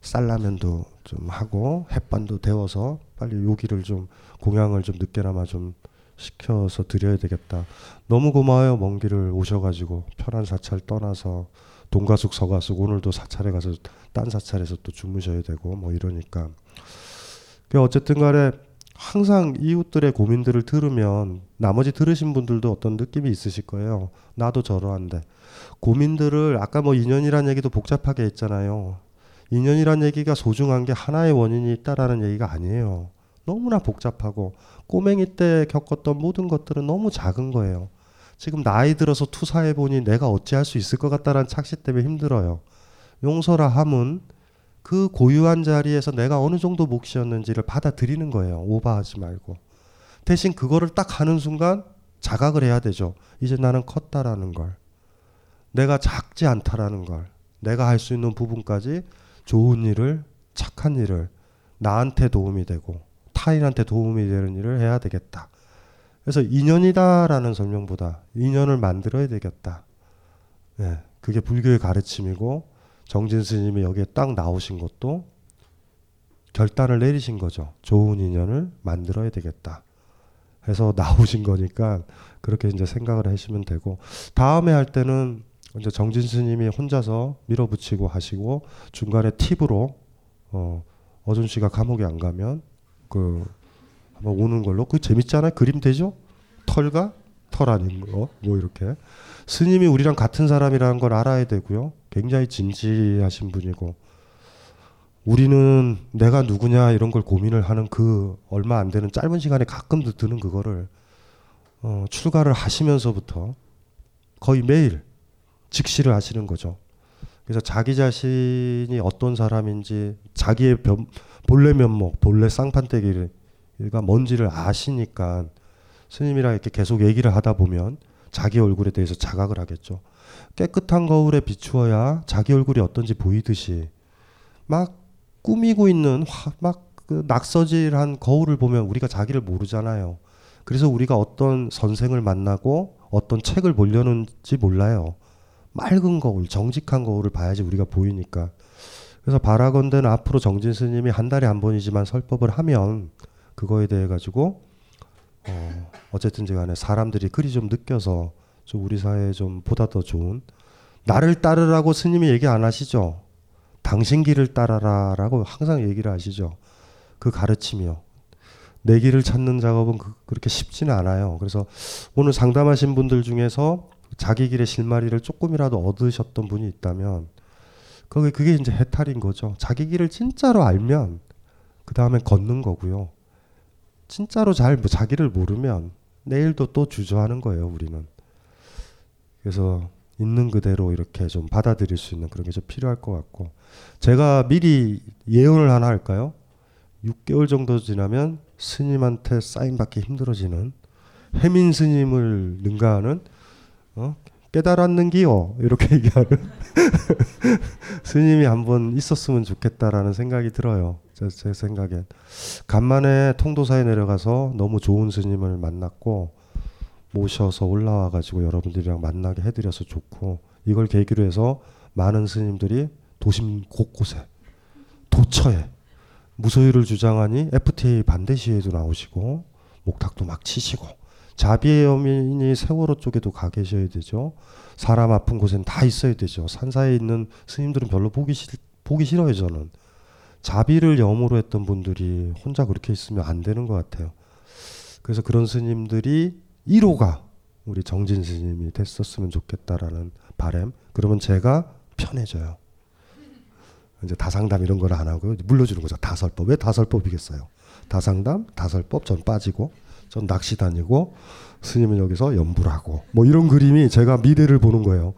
쌀라면도 좀 하고 햇반도 데워서 빨리 요기를 좀 공양을 좀 늦게나마 좀 시켜서 드려야 되겠다. 너무 고마워요. 먼 길을 오셔가지고 편한 사찰 떠나서 동가숙 서가숙 오늘도 사찰에 가서 딴 사찰에서 또 주무셔야 되고 뭐 이러니까. 어쨌든 간에 항상 이웃들의 고민들을 들으면 나머지 들으신 분들도 어떤 느낌이 있으실 거예요. 나도 저러한데. 고민들을 아까 뭐 인연이란 얘기도 복잡하게 했잖아요. 인연이란 얘기가 소중한 게 하나의 원인이 있다라는 얘기가 아니에요. 너무나 복잡하고 꼬맹이 때 겪었던 모든 것들은 너무 작은 거예요. 지금 나이 들어서 투사해보니 내가 어찌할 수 있을 것 같다는 착시 때문에 힘들어요. 용서라 함은 그 고유한 자리에서 내가 어느 정도 몫이었는지를 받아들이는 거예요. 오버하지 말고. 대신 그거를 딱 하는 순간 자각을 해야 되죠. 이제 나는 컸다라는 걸. 내가 작지 않다라는 걸. 내가 할 수 있는 부분까지 좋은 일을, 착한 일을, 나한테 도움이 되고 타인한테 도움이 되는 일을 해야 되겠다. 그래서 인연이다라는 설명보다 인연을 만들어야 되겠다. 네, 그게 불교의 가르침이고, 정진 스님이 여기에 딱 나오신 것도 결단을 내리신 거죠. 좋은 인연을 만들어야 되겠다 해서 나오신 거니까 그렇게 이제 생각을 하시면 되고, 다음에 할 때는 이제 정진 스님이 혼자서 밀어붙이고 하시고, 중간에 팁으로 어준 씨가 감옥에 안 가면 그 한번 오는 걸로. 그 재밌잖아요. 그림 되죠? 털과 털 아닌 거 뭐 이렇게. 스님이 우리랑 같은 사람이라는 걸 알아야 되고요. 굉장히 진지하신 분이고, 우리는 내가 누구냐 이런 걸 고민을 하는 그 얼마 안 되는 짧은 시간에 가끔 드는 그거를 출가를 하시면서부터 거의 매일 직시를 하시는 거죠. 그래서 자기 자신이 어떤 사람인지, 자기의 본래 면목, 본래 쌍판대기가 뭔지를 아시니까 스님이랑 이렇게 계속 얘기를 하다 보면 자기 얼굴에 대해서 자각을 하겠죠. 깨끗한 거울에 비추어야 자기 얼굴이 어떤지 보이듯이, 막 꾸미고 있는 막 그 낙서질한 거울을 보면 우리가 자기를 모르잖아요. 그래서 우리가 어떤 선생을 만나고 어떤 책을 보려는지 몰라요. 맑은 거울, 정직한 거울을 봐야지 우리가 보이니까. 그래서 바라건대는 앞으로 정진 스님이 한 달에 한 번이지만 설법을 하면 그거에 대해 가지고 어쨌든 간에 사람들이 그리 좀 느껴서 좀 우리 사회에 좀 보다 더 좋은, 나를 따르라고 스님이 얘기 안 하시죠. 당신 길을 따라라라고 항상 얘기를 하시죠. 그 가르침이요. 내 길을 찾는 작업은 그렇게 쉽지는 않아요. 그래서 오늘 상담하신 분들 중에서 자기 길의 실마리를 조금이라도 얻으셨던 분이 있다면 그게 이제 해탈인 거죠. 자기 길을 진짜로 알면 그 다음에 걷는 거고요. 진짜로 잘 자기를 모르면 내일도 또 주저하는 거예요, 우리는. 그래서 있는 그대로 이렇게 좀 받아들일 수 있는 그런 게 좀 필요할 것 같고, 제가 미리 예언을 하나 할까요? 6개월 정도 지나면 스님한테 사인받기 힘들어지는 해민 스님을 능가하는 깨달았는기요 이렇게 얘기하는 스님이 한번 있었으면 좋겠다라는 생각이 들어요. 제 생각엔 간만에 통도사에 내려가서 너무 좋은 스님을 만났고, 모셔서 올라와 가지고 여러분들이랑 만나게 해드려서 좋고, 이걸 계기로 해서 많은 스님들이 도심 곳곳에, 도처에 무소유를 주장하니 FTA 반대 시위에도 나오시고, 목탁도 막 치시고, 자비의 여민이 세월호 쪽에도 가 계셔야 되죠. 사람 아픈 곳엔 다 있어야 되죠. 산사에 있는 스님들은 별로 보기 싫어요. 저는 자비를 염으로 했던 분들이 혼자 그렇게 있으면 안 되는 것 같아요. 그래서 그런 스님들이 1호가 우리 정진 스님이 됐었으면 좋겠다라는 바람. 그러면 제가 편해져요. 이제 다상담 이런 걸 안 하고 물려주는 거죠. 다설법. 왜 다설법이겠어요? 다상담, 다설법, 전 빠지고, 전 낚시 다니고, 스님은 여기서 연불하고, 뭐 이런 그림이 제가 미래를 보는 거예요.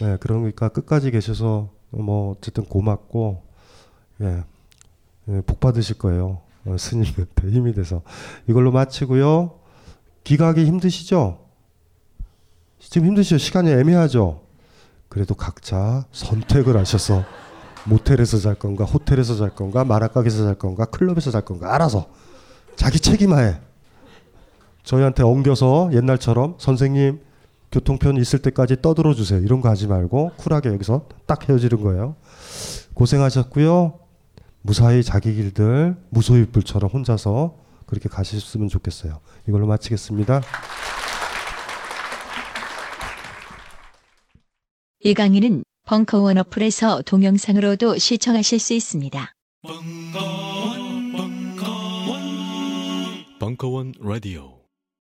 네, 그러니까 끝까지 계셔서 뭐 어쨌든 고맙고, 예, 예, 복 받으실 거예요. 스님한테 힘이 돼서. 이걸로 마치고요. 기각이 힘드시죠? 지금 힘드시죠? 시간이 애매하죠? 그래도 각자 선택을 하셔서 모텔에서 잘 건가, 호텔에서 잘 건가, 마라가게에서 잘 건가, 클럽에서 잘 건가 알아서 자기 책임하에 저희한테 엉겨서 옛날처럼 선생님 교통편 있을 때까지 떠들어 주세요 이런 거 하지 말고 쿨하게 여기서 딱 헤어지는 거예요. 고생하셨고요. 무사히 자기 길들 무소유 불처럼 혼자서 그렇게 가셨으면 좋겠어요. 이걸로 마치겠습니다. 이 강의는 벙커 원 어플에서 동영상으로도 시청하실 수 있습니다. 벙커 원 라디오.